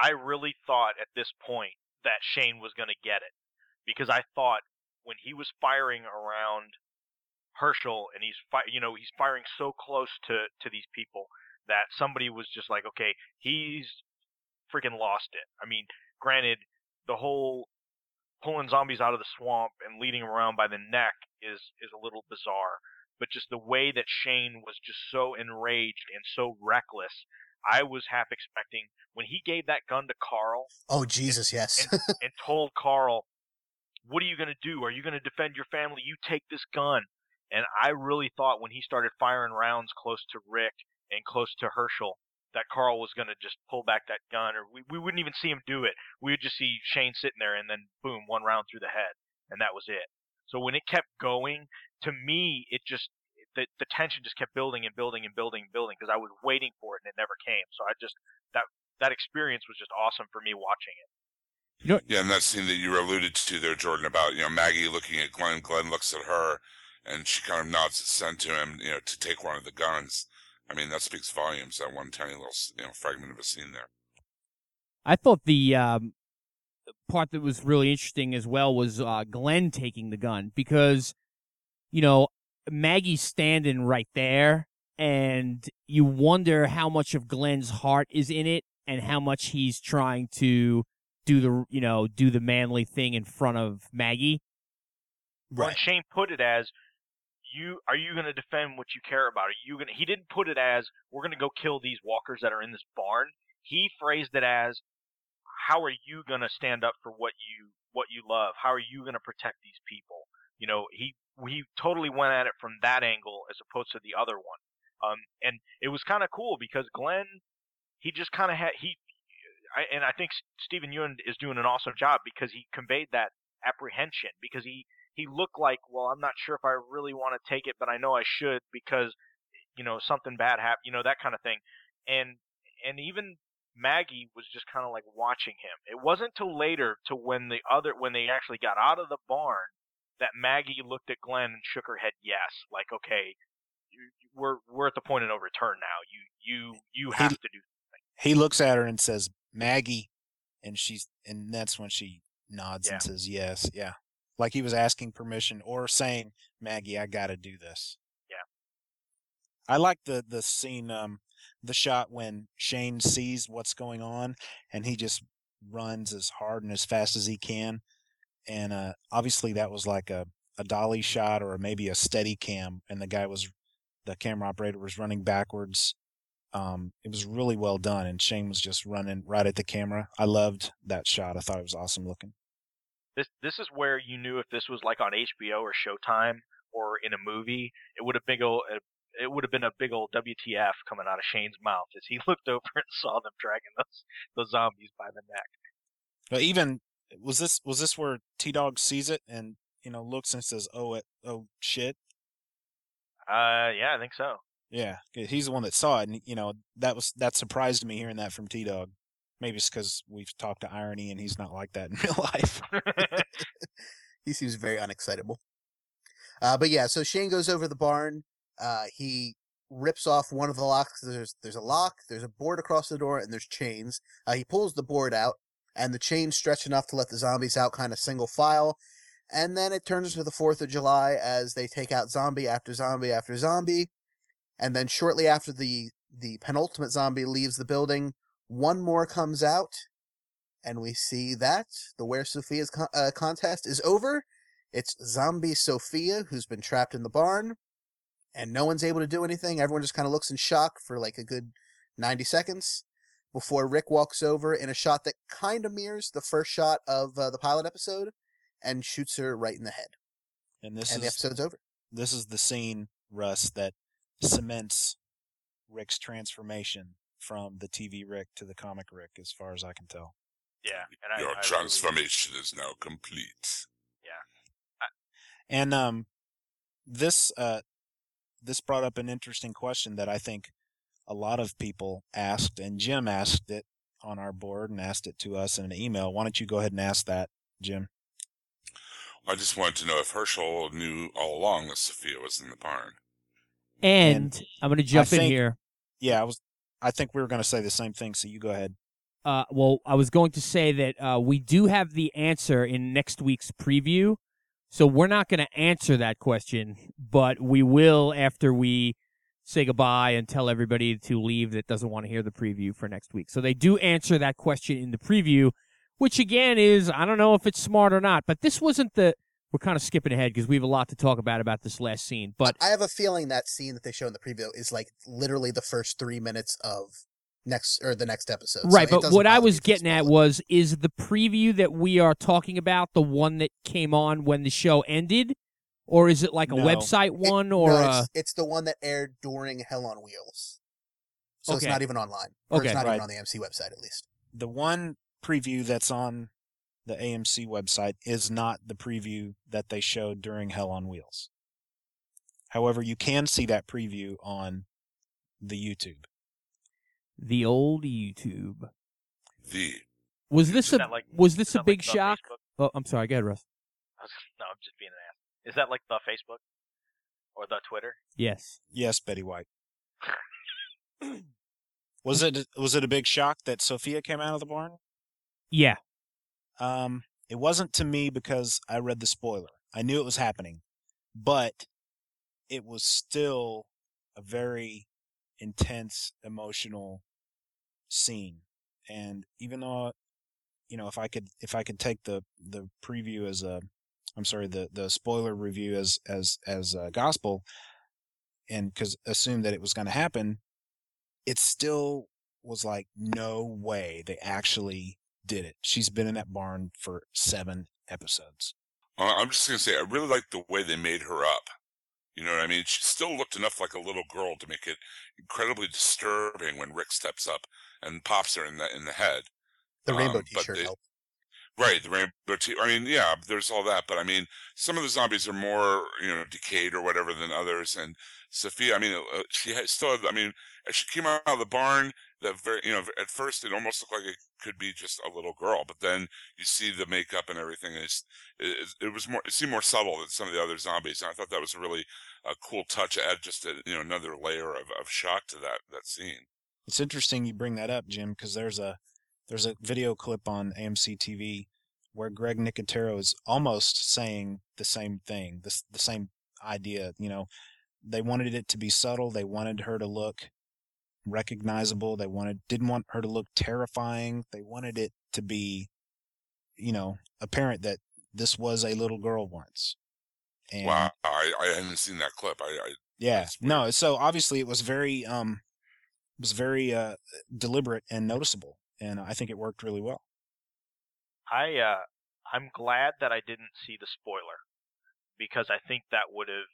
I really thought at this point that Shane was going to get it, because I thought when he was firing around Herschel, and he's fi- you know he's firing so close to, to these people that somebody was just like, okay, he's freaking lost it. I mean, granted, the whole pulling zombies out of the swamp and leading them around by the neck is is a little bizarre. But just the way that Shane was just so enraged and so reckless, I was half expecting when he gave that gun to Carl. Oh, Jesus, and, yes. and, and told Carl, what are you going to do? Are you going to defend your family? You take this gun. And I really thought when he started firing rounds close to Rick and close to Herschel, that Carl was going to just pull back that gun, or we, we wouldn't even see him do it. We would just see Shane sitting there, and then boom, one round through the head. And that was it. So when it kept going, to me, it just the, the tension just kept building and building and building and building, because I was waiting for it and it never came. So I just that that experience was just awesome for me watching it. You know, yeah, and that scene that you alluded to there, Jordan, about you know Maggie looking at Glenn, Glenn looks at her, and she kind of nods assent to him, you know, to take one of the guns. I mean, that speaks volumes. That one tiny little you know fragment of a scene there. I thought the. Um... part that was really interesting as well was uh, Glenn taking the gun, because, you know, Maggie's standing right there, and you wonder how much of Glenn's heart is in it and how much he's trying to do the, you know, do the manly thing in front of Maggie. Right. Well, Shane put it as, "You are you going to defend what you care about? Are you going?" He didn't put it as, "We're going to go kill these walkers that are in this barn." He phrased it as, how are you going to stand up for what you what you love? How are you going to protect these people? You know, he he totally went at it from that angle as opposed to the other one. Um, and it was kind of cool because Glenn, he just kind of had he, I, and I think Stephen Ewan is doing an awesome job because he conveyed that apprehension because he he looked like, well, I'm not sure if I really want to take it, but I know I should because, you know, something bad happened, you know, that kind of thing. And and even Maggie was just kind of like watching him. It wasn't till later to when the other when they actually got out of the barn that Maggie looked at Glenn and shook her head yes, like, okay, we're we're at the point of no return now. You you you have he, to do something. He looks at her and says, Maggie, and she's and that's when she nods yeah. and says yes, yeah. Like he was asking permission or saying, Maggie, I got to do this. Yeah. I like the the scene um the shot when Shane sees what's going on and he just runs as hard and as fast as he can. And uh, obviously that was like a, a dolly shot or maybe a steady cam. And the guy was, the camera operator was running backwards. Um, it was really well done. And Shane was just running right at the camera. I loved that shot. I thought it was awesome looking. This, this is where you knew if this was like on H B O or Showtime or in a movie, it would have been a, it would have been a big old W T F coming out of Shane's mouth as he looked over and saw them dragging those those zombies by the neck. But even was this was this where T-Dog sees it and you know looks and says, "Oh, it, oh shit." Uh, yeah, I think so. Yeah, he's the one that saw it, and you know that was that surprised me hearing that from T-Dog. Maybe it's because we've talked to irony, and he's not like that in real life. He seems very unexcitable. Uh, but yeah, so Shane goes over the barn. Uh, he rips off one of the locks. There's there's a lock, there's a board across the door, and there's chains. Uh, he pulls the board out, and the chains stretch enough to let the zombies out kind of single file. And then it turns into the fourth of July as they take out zombie after zombie after zombie. And then shortly after the, the penultimate zombie leaves the building, one more comes out, and we see that the Where Sophia's con- uh, contest is over. It's zombie Sophia who's been trapped in the barn. And no one's able to do anything. Everyone just kind of looks in shock for like a good ninety seconds before Rick walks over in a shot that kind of mirrors the first shot of uh, the pilot episode and shoots her right in the head. And this and is, the episode's over. This is the scene, Russ, that cements Rick's transformation from the T V Rick to the comic Rick, as far as I can tell. Yeah. And Your I, I transformation really... is now complete. Yeah. I... And um, this... uh. This brought up an interesting question that I think a lot of people asked, and Jim asked it on our board and asked it to us in an email. Why don't you go ahead and ask that, Jim? I just wanted to know if Herschel knew all along that Sophia was in the barn. And, and I'm going to jump I in think, here. Yeah, I was. I think we were going to say the same thing, so you go ahead. Uh, well, I was going to say that uh, we do have the answer in next week's preview. So we're not going to answer that question, but we will after we say goodbye and tell everybody to leave that doesn't want to hear the preview for next week. So they do answer that question in the preview, which again is, I don't know if it's smart or not, but this wasn't the, we're kind of skipping ahead because we have a lot to talk about about this last scene. But I have a feeling that scene that they show in the preview is like literally the first three minutes of next or the next episode. Right, so but what I was getting at was, is the preview that we are talking about the one that came on when the show ended, or is it like a no. website one? It, or no, it's, a... it's the one that aired during Hell on Wheels. So okay. It's not even online. Or okay, it's not right. even on the A M C website, at least. The one preview that's on the A M C website is not the preview that they showed during Hell on Wheels. However, you can see that preview on the YouTube. The old YouTube. The was this a like, was this a big like shock? Oh, I'm sorry. Go ahead, Russ. No, I'm just being an ass. Is that like the Facebook or the Twitter? Yes. Yes, Betty White. was it was it a big shock that Sophia came out of the barn? Yeah. Um, it wasn't to me because I read the spoiler. I knew it was happening, but it was still a very intense, emotional scene. And even though, you know, if I could if I could take the the preview as a I'm sorry the the spoiler review as as as a gospel and cuz assume that it was going to happen, it still was like, no way they actually did it. She's been in that barn for seven episodes. Uh, I'm just going to say, I really like the way they made her up. You know what I mean? She still looked enough like a little girl to make it incredibly disturbing when Rick steps up and pops her in the in the head. The um, rainbow T-shirt they, helped. Right, the rainbow T-shirt. I mean, yeah, there's all that. But, I mean, some of the zombies are more, you know, decayed or whatever than others. And Sophia, I mean, uh, she had, still had, I mean, as she came out of the barn, the very, you know, at first it almost looked like it could be just a little girl. But then you see the makeup and everything. And it's, it, it was more, it seemed more subtle than some of the other zombies. And I thought that was really a cool touch. Add just, a, you know, another layer of, of shock to that, that scene. It's interesting you bring that up, Jim, because there's a, There's a video clip on A M C T V where Greg Nicotero is almost saying the same thing, the, the same idea. You know, they wanted it to be subtle. They wanted her to look recognizable. They wanted didn't want her to look terrifying. They wanted it to be, you know, apparent that this was a little girl once. And wow, I, I hadn't seen that clip. I, I yeah, no. So obviously it was very um, it was very uh, deliberate and noticeable. And I think it worked really well. I, uh, I'm glad that I didn't see the spoiler, because I think that would have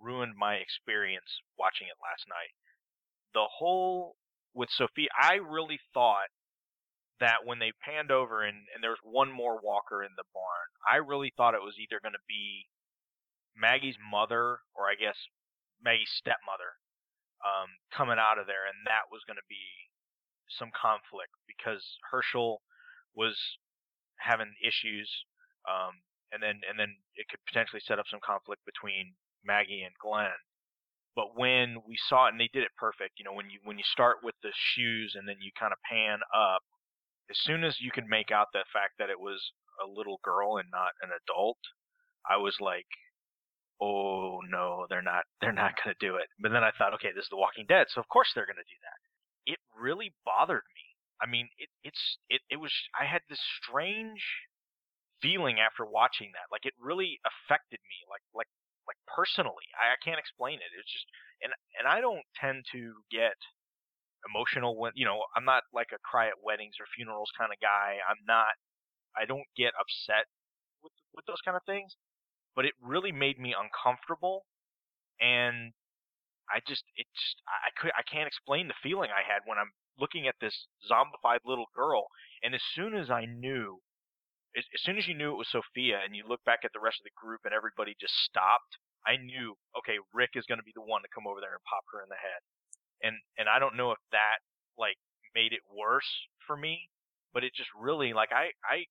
ruined my experience watching it last night. The whole, with Sophia, I really thought that when they panned over and, and there was one more walker in the barn, I really thought it was either going to be Maggie's mother, or I guess Maggie's stepmother, um, coming out of there, and that was going to be some conflict, because Herschel was having issues, um, and then and then it could potentially set up some conflict between Maggie and Glenn. But when we saw it, and they did it perfect, you know, when you when you start with the shoes and then you kind of pan up, as soon as you could make out the fact that it was a little girl and not an adult, I was like, oh no, they're not they're not going to do it. But then I thought, okay, this is The Walking Dead, so of course they're going to do that. It really bothered me. I mean, it, it's it, it was I had this strange feeling after watching that. Like, it really affected me, like like like personally. I, I can't explain it. It's just and and I don't tend to get emotional when, you know, I'm not like a cry at weddings or funerals kind of guy. I'm not I don't get upset with with those kind of things, but it really made me uncomfortable, and I just, it just, I could, I can't explain the feeling I had when I'm looking at this zombified little girl. And as soon as I knew, as, as soon as you knew it was Sophia, and you look back at the rest of the group and everybody just stopped, I knew, okay, Rick is going to be the one to come over there and pop her in the head. And and I don't know if that like made it worse for me, but it just really, like, I I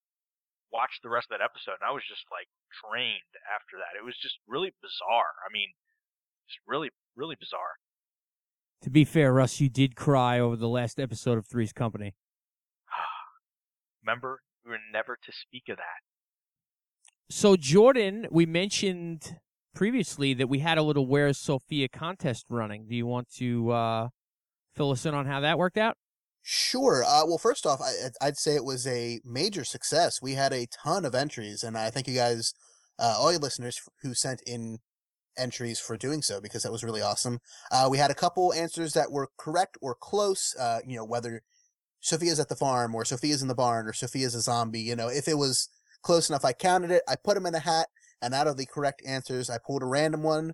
watched the rest of that episode and I was just like drained after that. It was just really bizarre. I mean, it's really. Really bizarre. To be fair, Russ, you did cry over the last episode of Three's Company. Remember, we were never to speak of that. So, Jordan, we mentioned previously that we had a little Where's Sophia contest running. Do you want to uh, fill us in on how that worked out? Sure. Uh, well, first off, I, I'd say it was a major success. We had a ton of entries, and I thank you guys, uh, all you listeners who sent in entries for doing so, because that was really awesome. Uh, we had a couple answers that were correct or close, uh, you know, whether Sophia's at the farm or Sophia's in the barn or Sophia's a zombie, you know, if it was close enough, I counted it, I put them in a hat, and out of the correct answers, I pulled a random one,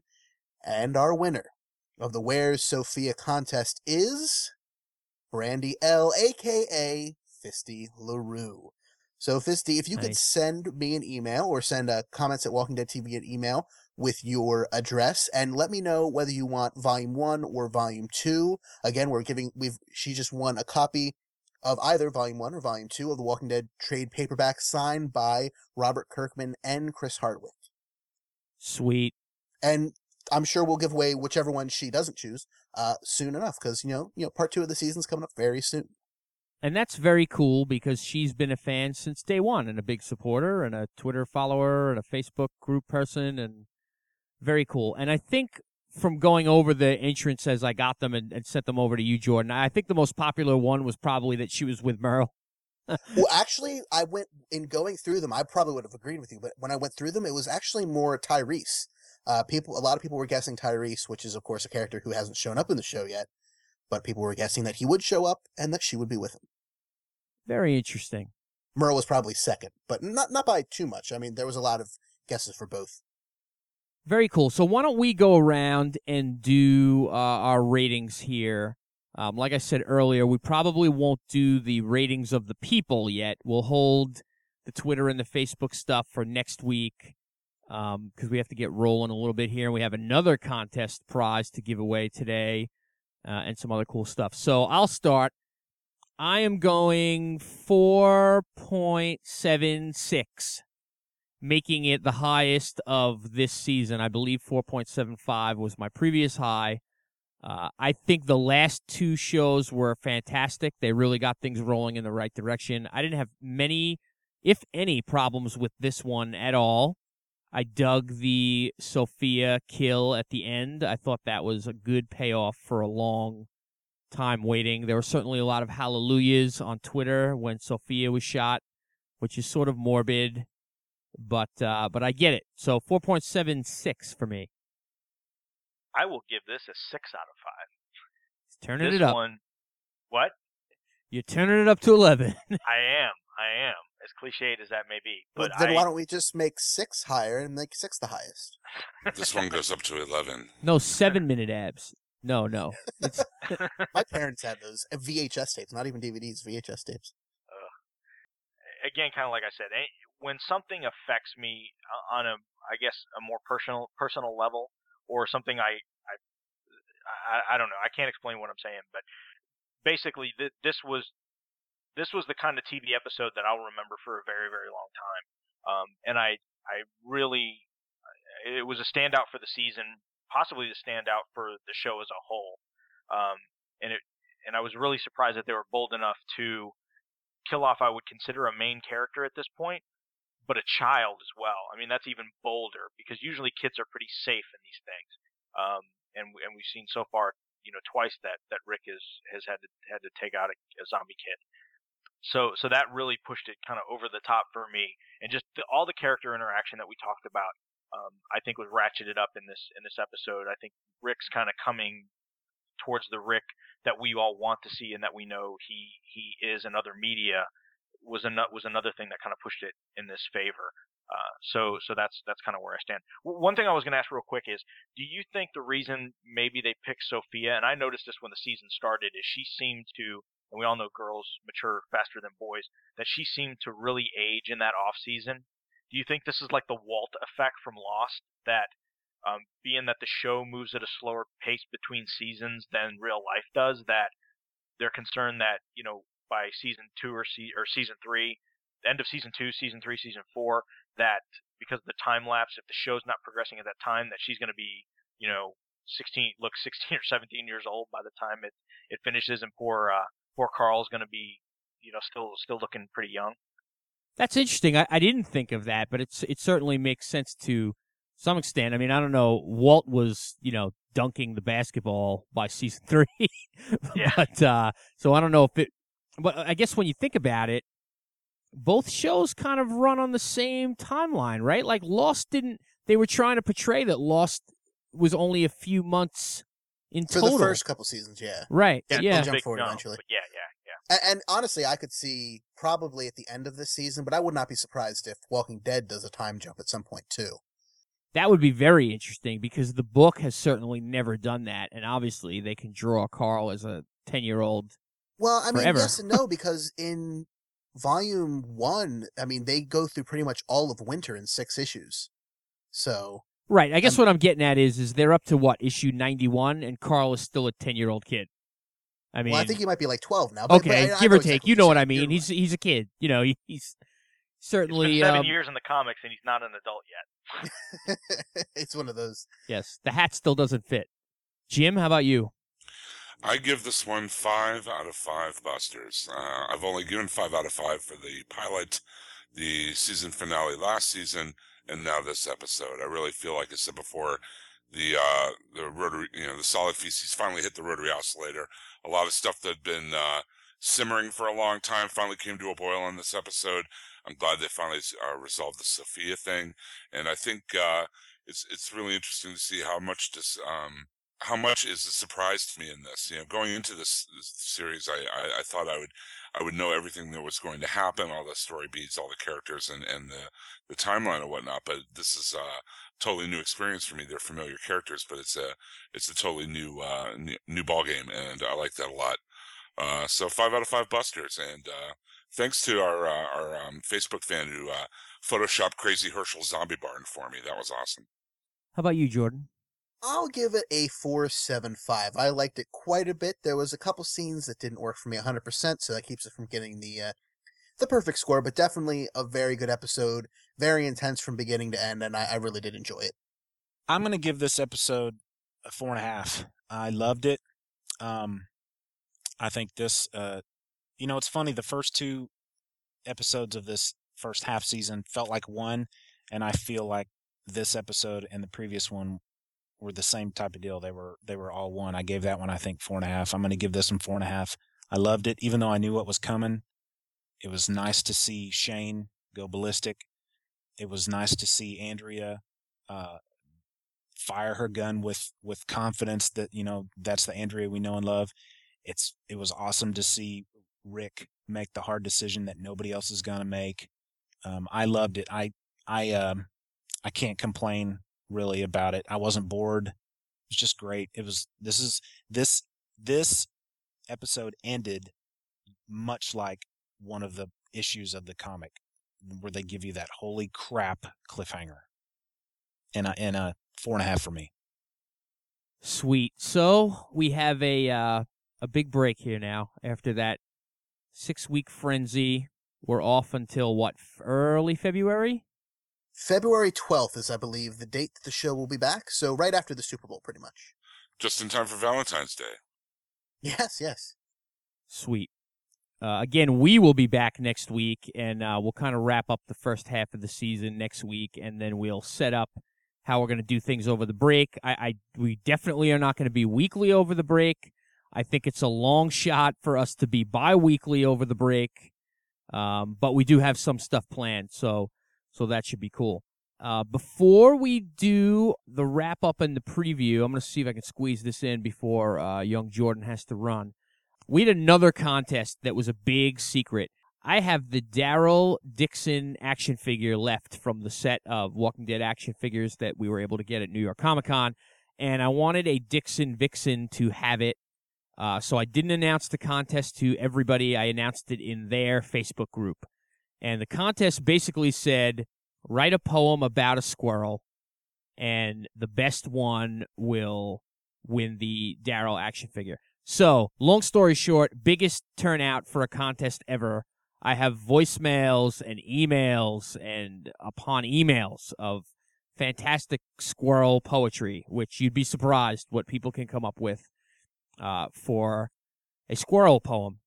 and our winner of the Where's Sophia contest is Brandy L, a k a. Fisty LaRue. So, Fisty, if you nice. could send me an email or send uh, comments at Walking Dead T V an email with your address, and let me know whether you want volume one or volume two. Again, we're giving, we've, she just won a copy of either volume one or volume two of The Walking Dead trade paperback signed by Robert Kirkman and Chris Hardwick. Sweet. And I'm sure we'll give away whichever one she doesn't choose, uh, soon enough. Cause you know, you know, part two of the season's coming up very soon. And that's very cool, because she's been a fan since day one and a big supporter and a Twitter follower and a Facebook group person, and very cool. And I think from going over the entrants as I got them and, and sent them over to you, Jordan, I think the most popular one was probably that she was with Merle. Well, actually, I went in going through them. I probably would have agreed with you, but when I went through them, it was actually more Tyrese. Uh, people, a lot of people were guessing Tyrese, which is, of course, a character who hasn't shown up in the show yet. But people were guessing that he would show up and that she would be with him. Very interesting. Merle was probably second, but not not by too much. I mean, there was a lot of guesses for both. Very cool. So why don't we go around and do uh, our ratings here? Um, like I said earlier, we probably won't do the ratings of the people yet. We'll hold the Twitter and the Facebook stuff for next week because um, we have to get rolling a little bit here. And we have another contest prize to give away today uh, and some other cool stuff. So I'll start. I am going four point seven six, making it the highest of this season. I believe four point seven five was my previous high. Uh, I think the last two shows were fantastic. They really got things rolling in the right direction. I didn't have many, if any, problems with this one at all. I dug the Sophia kill at the end. I thought that was a good payoff for a long time waiting. There were certainly a lot of hallelujahs on Twitter when Sophia was shot, which is sort of morbid, but uh, but I get it. So four point seven six for me. I will give this a six out of five. He's turning this it up. One, what? You're turning it up to eleven. I am. I am. As cliched as that may be. But well, then I, why don't we just make six higher and make six the highest? This one goes up to eleven. No, seven-minute abs. No, no. It's... My parents had those V H S tapes, not even D V Ds, V H S tapes. Uh, again, kind of like I said, when something affects me on a, I guess, a more personal personal level, or something I, I, I, I don't know, I can't explain what I'm saying, but basically th- this was this was the kind of T V episode that I'll remember for a very, very long time. Um, and I, I really, it was a standout for the season, possibly the standout for the show as a whole. Um, and it, and I was really surprised that they were bold enough to kill off, I would consider, a main character at this point, but a child as well. I mean, that's even bolder because usually kids are pretty safe in these things. Um, and and we've seen so far, you know, twice that, that Rick is, has had to, had to take out a, a zombie kid. So, so that really pushed it kind of over the top for me. And just the, all the character interaction that we talked about, um, I think was ratcheted up in this, in this episode. I think Rick's kind of coming towards the Rick that we all want to see and that we know he, he is in other media was another, was another thing that kind of pushed it in this favor. Uh, so, so that's, that's kind of where I stand. W- one thing I was going to ask real quick is, do you think the reason maybe they picked Sophia, and I noticed this when the season started, is she seemed to, and we all know girls mature faster than boys, that she seemed to really age in that off season. Do you think this is like the Walt effect from Lost, that Um, being that the show moves at a slower pace between seasons than real life does, that they're concerned that, you know, by season two or, se- or season three, the end of season two, season three, season four, that because of the time lapse, if the show's not progressing at that time, that she's going to be, you know, sixteen, look, sixteen or seventeen years old by the time it, it finishes, and poor, uh, poor Carl's going to be, you know, still, still looking pretty young. That's interesting. I, I didn't think of that, but it's, it certainly makes sense to some extent. I mean, I don't know. Walt was, you know, dunking the basketball by season three. Yeah. But, uh, so I don't know if it, but I guess when you think about it, both shows kind of run on the same timeline, right? Like Lost didn't, they were trying to portray that Lost was only a few months in for total. For the first couple seasons, yeah. Right. Yeah. yeah. We'll jump forward no, eventually. Yeah, yeah, yeah. And, and honestly, I could see probably at the end of this season, but I would not be surprised if Walking Dead does a time jump at some point too. That would be very interesting because the book has certainly never done that, and obviously they can draw Carl as a ten-year-old. Well, I mean, forever. Yes and no, because in volume one, I mean, they go through pretty much all of winter in six issues. So right, I guess um, what I'm getting at is, is they're up to what, issue ninety-one, and Carl is still a ten-year-old kid. I mean, well, I think he might be like twelve now. But, okay, but I, give I or take, exactly you know what I mean. He's he's a kid, you know. He, he's certainly it's been seven um, years in the comics, and he's not an adult yet. It's one of those. Yes, the hat still doesn't fit. Jim, how about you? I give this one five out of five busters. Uh, I've only given five out of five for the pilot, the season finale last season, and now this episode. I really feel like I said before, the uh, the rotary, you know, the solid feces finally hit the rotary oscillator. A lot of stuff that had been uh, simmering for a long time finally came to a boil in this episode. I'm glad they finally uh, resolved the Sophia thing, and I think uh, it's it's really interesting to see how much dis, um, how much is a surprise to me in this. You know, going into this, this series, I, I, I thought I would I would know everything that was going to happen, all the story beats, all the characters, and, and the, the timeline and whatnot. But this is a totally new experience for me. They're familiar characters, but it's a it's a totally new uh, new, new ballgame, and I like that a lot. Uh, so five out of five busters, and uh, thanks to our uh, our um, Facebook fan who uh, photoshopped Crazy Herschel Zombie Barn for me. That was awesome. How about you, Jordan? I'll give it a four seven five. I liked it quite a bit. There was a couple scenes that didn't work for me one hundred percent, so that keeps it from getting the uh, the perfect score, but definitely a very good episode, very intense from beginning to end, and I, I really did enjoy it. I'm going to give this episode a four and a half. I loved it. Um, I think this, uh, you know, it's funny, the first two episodes of this first half season felt like one, and I feel like this episode and the previous one were the same type of deal. They were they were all one. I gave that one, I think, four and a half. I'm going to give this one four and a half. I loved it, even though I knew what was coming. It was nice to see Shane go ballistic. It was nice to see Andrea uh, fire her gun with, with confidence that, you know, that's the Andrea we know and love. It's It was awesome to see Rick make the hard decision that nobody else is going to make. Um, I loved it. I I um, I can't complain really about it. I wasn't bored. It was just great. It was, this is, this, this episode ended much like one of the issues of the comic where they give you that holy crap cliffhanger. And a, and a four and a half for me. Sweet. So we have a, uh, a big break here now after that six week frenzy. We're off until what? Early February? February twelfth is, I believe, the date that the show will be back. So right after the Super Bowl, pretty much. Just in time for Valentine's Day. Yes, yes. Sweet. Uh, again, we will be back next week, and uh, we'll kind of wrap up the first half of the season next week, and then we'll set up how we're going to do things over the break. I, I we definitely are not going to be weekly over the break. I think it's a long shot for us to be bi-weekly over the break, um, but we do have some stuff planned, so... So that should be cool. Uh, before we do the wrap-up and the preview, I'm going to see if I can squeeze this in before uh, young Jordan has to run. We had another contest that was a big secret. I have the Daryl Dixon action figure left from the set of Walking Dead action figures that we were able to get at New York Comic-Con, and I wanted a Dixon Vixen to have it. Uh, so I didn't announce the contest to everybody. I announced it in their Facebook group. And the contest basically said, write a poem about a squirrel, and the best one will win the Daryl action figure. So, long story short, biggest turnout for a contest ever. I have voicemails and emails and upon emails of fantastic squirrel poetry, which you'd be surprised what people can come up with uh, for a squirrel poem.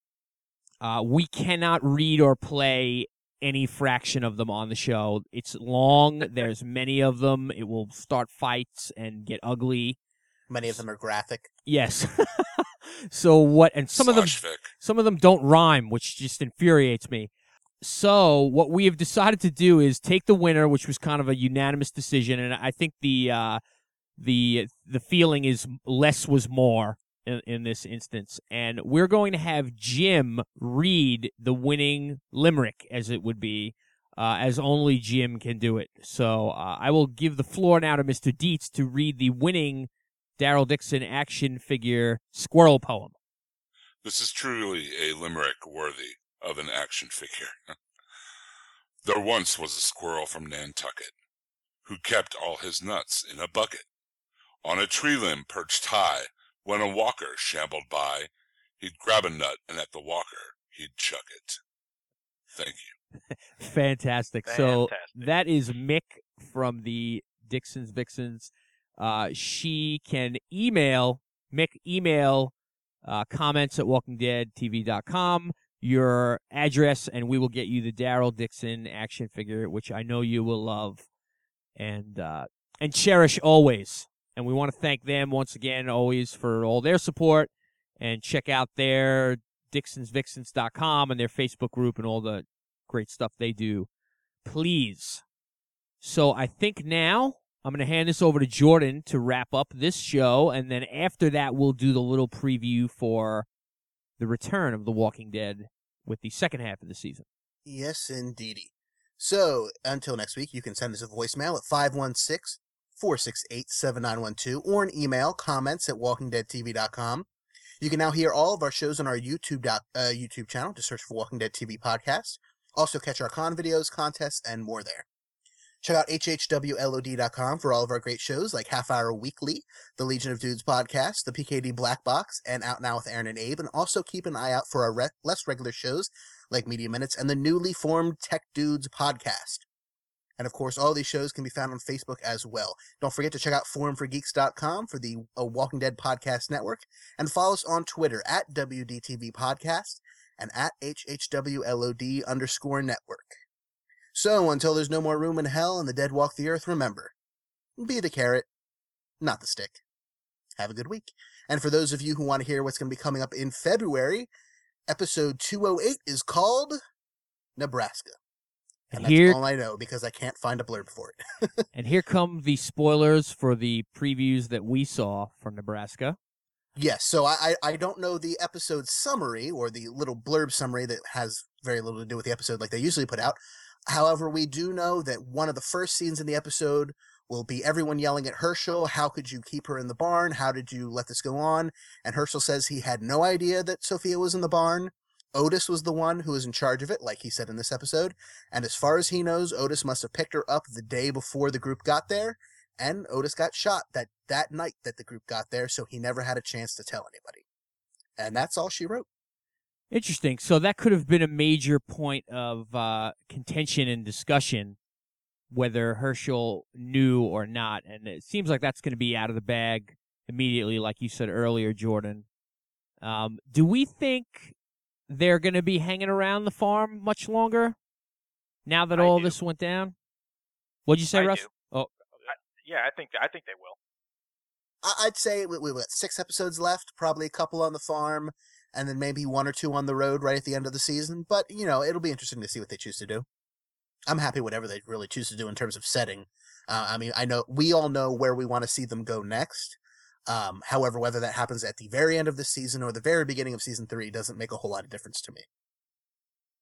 Uh, we cannot read or play any fraction of them on the show. It's long. There's many of them. It will start fights and get ugly. Many of them are graphic. Yes. So what? And some Slosh of them, Vic. some of them don't rhyme, which just infuriates me. So what we have decided to do is take the winner, which was kind of a unanimous decision, and I think the uh, the the feeling is less was more. In, in this instance, and we're going to have Jim read the winning limerick, as it would be, uh, as only Jim can do it. So uh, I will give the floor now to Mister Dietz to read the winning Daryl Dixon action figure squirrel poem. This is truly a limerick worthy of an action figure. There once was a squirrel from Nantucket who kept all his nuts in a bucket. On a tree limb perched high, when a walker shambled by, he'd grab a nut, and at the walker, he'd chuck it. Thank you. Fantastic. Fantastic. So that is Mick from the Dixon's Vixens. Uh, she can email, Mick, email uh, comments at walking dead t v dot com, your address, and we will get you the Daryl Dixon action figure, which I know you will love and uh, and cherish always. And we want to thank them once again, always, for all their support. And check out their Dixons Vixens dot com and their Facebook group and all the great stuff they do. Please. So I think now I'm going to hand this over to Jordan to wrap up this show, and then after that, we'll do the little preview for the return of The Walking Dead with the second half of the season. Yes, indeedy. So, until next week, you can send us a voicemail at five one six, four six eight, seven nine one two or an email, comments at walking dead t v dot com. You can now hear all of our shows on our YouTube doc, uh, YouTube channel. Just search for Walking Dead T V Podcast. Also catch our con videos, contests, and more there. Check out H H W L O D dot com for all of our great shows like Half Hour Weekly, The Legion of Dudes Podcast, The P K D Black Box, and Out Now with Aaron and Abe. And also keep an eye out for our re- less regular shows like Media Minutes and the newly formed Tech Dudes Podcast. And of course, all these shows can be found on Facebook as well. Don't forget to check out forum for geeks dot com for the uh, Walking Dead Podcast Network. And follow us on Twitter at W D T V Podcast and at H H W L O D underscore network. So, until there's no more room in hell and the dead walk the earth, remember, be the carrot, not the stick. Have a good week. And for those of you who want to hear what's going to be coming up in February, episode two oh eight is called Nebraska. And, and that's here, all I know because I can't find a blurb for it. And here come the spoilers for the previews that we saw from Nebraska. Yes, so I, I don't know the episode summary or the little blurb summary that has very little to do with the episode like they usually put out. However, we do know that one of the first scenes in the episode will be everyone yelling at Herschel, how could you keep her in the barn? How did you let this go on? And Herschel says he had no idea that Sophia was in the barn. Otis was the one who was in charge of it, like he said in this episode. And as far as he knows, Otis must have picked her up the day before the group got there. And Otis got shot that, that night that the group got there, so he never had a chance to tell anybody. And that's all she wrote. Interesting. So that could have been a major point of uh, contention and discussion, whether Herschel knew or not. And it seems like that's going to be out of the bag immediately, like you said earlier, Jordan. Um, do we think they're going to be hanging around the farm much longer now that I all do. this went down? What'd you say, I Russ? Do. Oh, I, yeah, I think I think they will. I, I'd say we, we've got six episodes left, probably a couple on the farm. And then maybe one or two on the road right at the end of the season. But, you know, it'll be interesting to see what they choose to do. I'm happy whatever they really choose to do in terms of setting. Uh, I mean, I know we all know where we want to see them go next. Um, however, whether that happens at the very end of the season or the very beginning of season three doesn't make a whole lot of difference to me.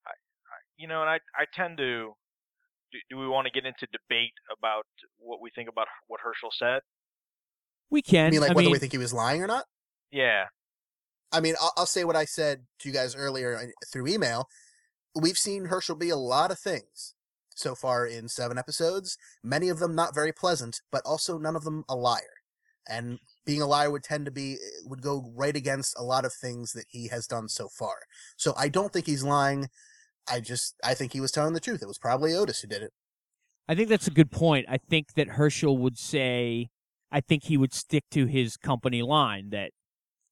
I, I, you know, and I, I tend to, do, do we want to get into debate about what we think about what Herschel said? We can. I mean, like I whether mean... we think he was lying or not? Yeah. I mean, I'll say what I said to you guys earlier through email. We've seen Herschel be a lot of things so far in seven episodes, many of them not very pleasant, but also none of them a liar. And being a liar would tend to be, would go right against a lot of things that he has done so far. So I don't think he's lying. I just, I think he was telling the truth. It was probably Otis who did it. I think that's a good point. I think that Herschel would say, I think he would stick to his company line that,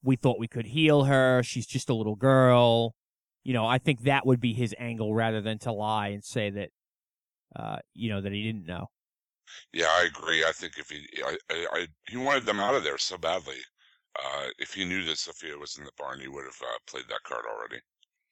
we thought we could heal her. She's just a little girl. You know, I think that would be his angle rather than to lie and say that, uh, you know, that he didn't know. Yeah, I agree. I think if he, I, I, he wanted them out of there so badly. Uh, if he knew that Sophia was in the barn, he would have uh, played that card already.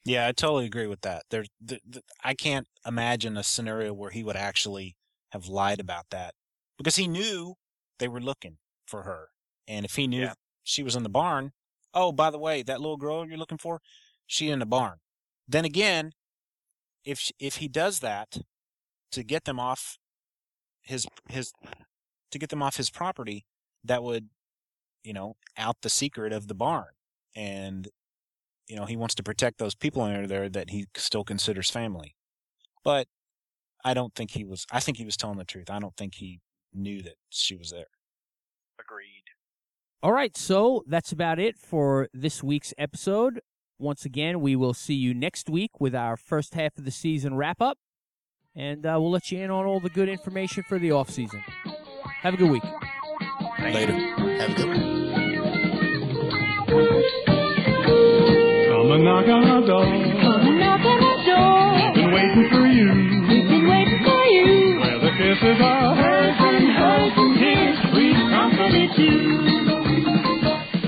Yeah, I totally agree with that. There's, the, the, I can't imagine a scenario where he would actually have lied about that because he knew they were looking for her. And if he knew yeah. she was in the barn, oh, by the way, that little girl you're looking for, she in the barn. Then again, if she, if he does that to get them off his his to get them off his property, that would, you know, out the secret of the barn. And, you know, he wants to protect those people in there that he still considers family. But I don't think he was. I think he was telling the truth. I don't think he knew that she was there. Agreed. All right, so that's about it for this week's episode. Once again, we will see you next week with our first half of the season wrap-up, and uh, we'll let you in on all the good information for the off-season. Have a good week. Later. Have a good week. Come a knock on our door. Come a knock on our door. We've been waiting for you. We've been waiting for you. Where the kisses are hers and hers and his, we come to meet you.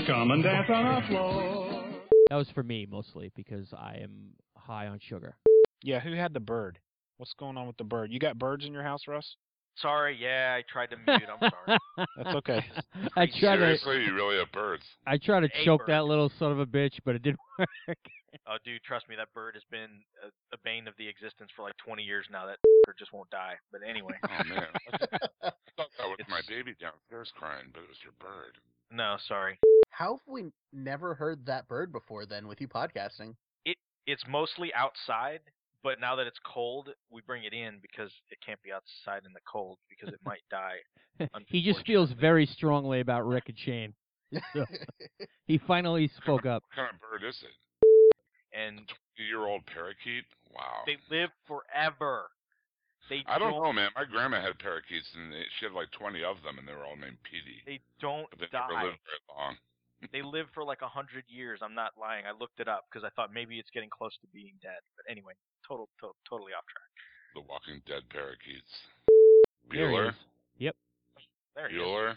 Come and dance on our floor. That was for me mostly because I am high on sugar. Yeah, who had the bird? What's going on with the bird? You got birds in your house, Russ? Sorry, yeah, I tried to mute. I'm sorry. That's okay. I tried Seriously, to, you really have birds. I tried to a choke bird. That little son of a bitch, but it didn't work. Oh, dude, trust me, that bird has been a, a bane of the existence for like twenty years now. That bird just won't die. But anyway. Oh, man. I thought that was it's, my baby downstairs crying, but it was your bird. No, sorry. How have we never heard that bird before then with you podcasting? It It's mostly outside. But now that it's cold, we bring it in because it can't be outside in the cold because it might die. He just feels very strongly about Rick and Shane. So he finally spoke up. What kind of bird is it? And a twenty-year-old parakeet? Wow. They live forever. They I don't, don't know, man. My grandma had parakeets, and they, she had like twenty of them, and they were all named Petey. They don't but they die. They never lived very long. They live for like one hundred years. I'm not lying. I looked it up because I thought maybe it's getting close to being dead. But anyway, total, to- totally off track. The Walking Dead parakeets. Bueller? Yep. There he Bueller? Is.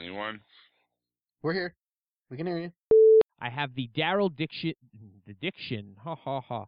Anyone? We're here. We can hear you. I have the Daryl diction. The diction. Ha ha ha.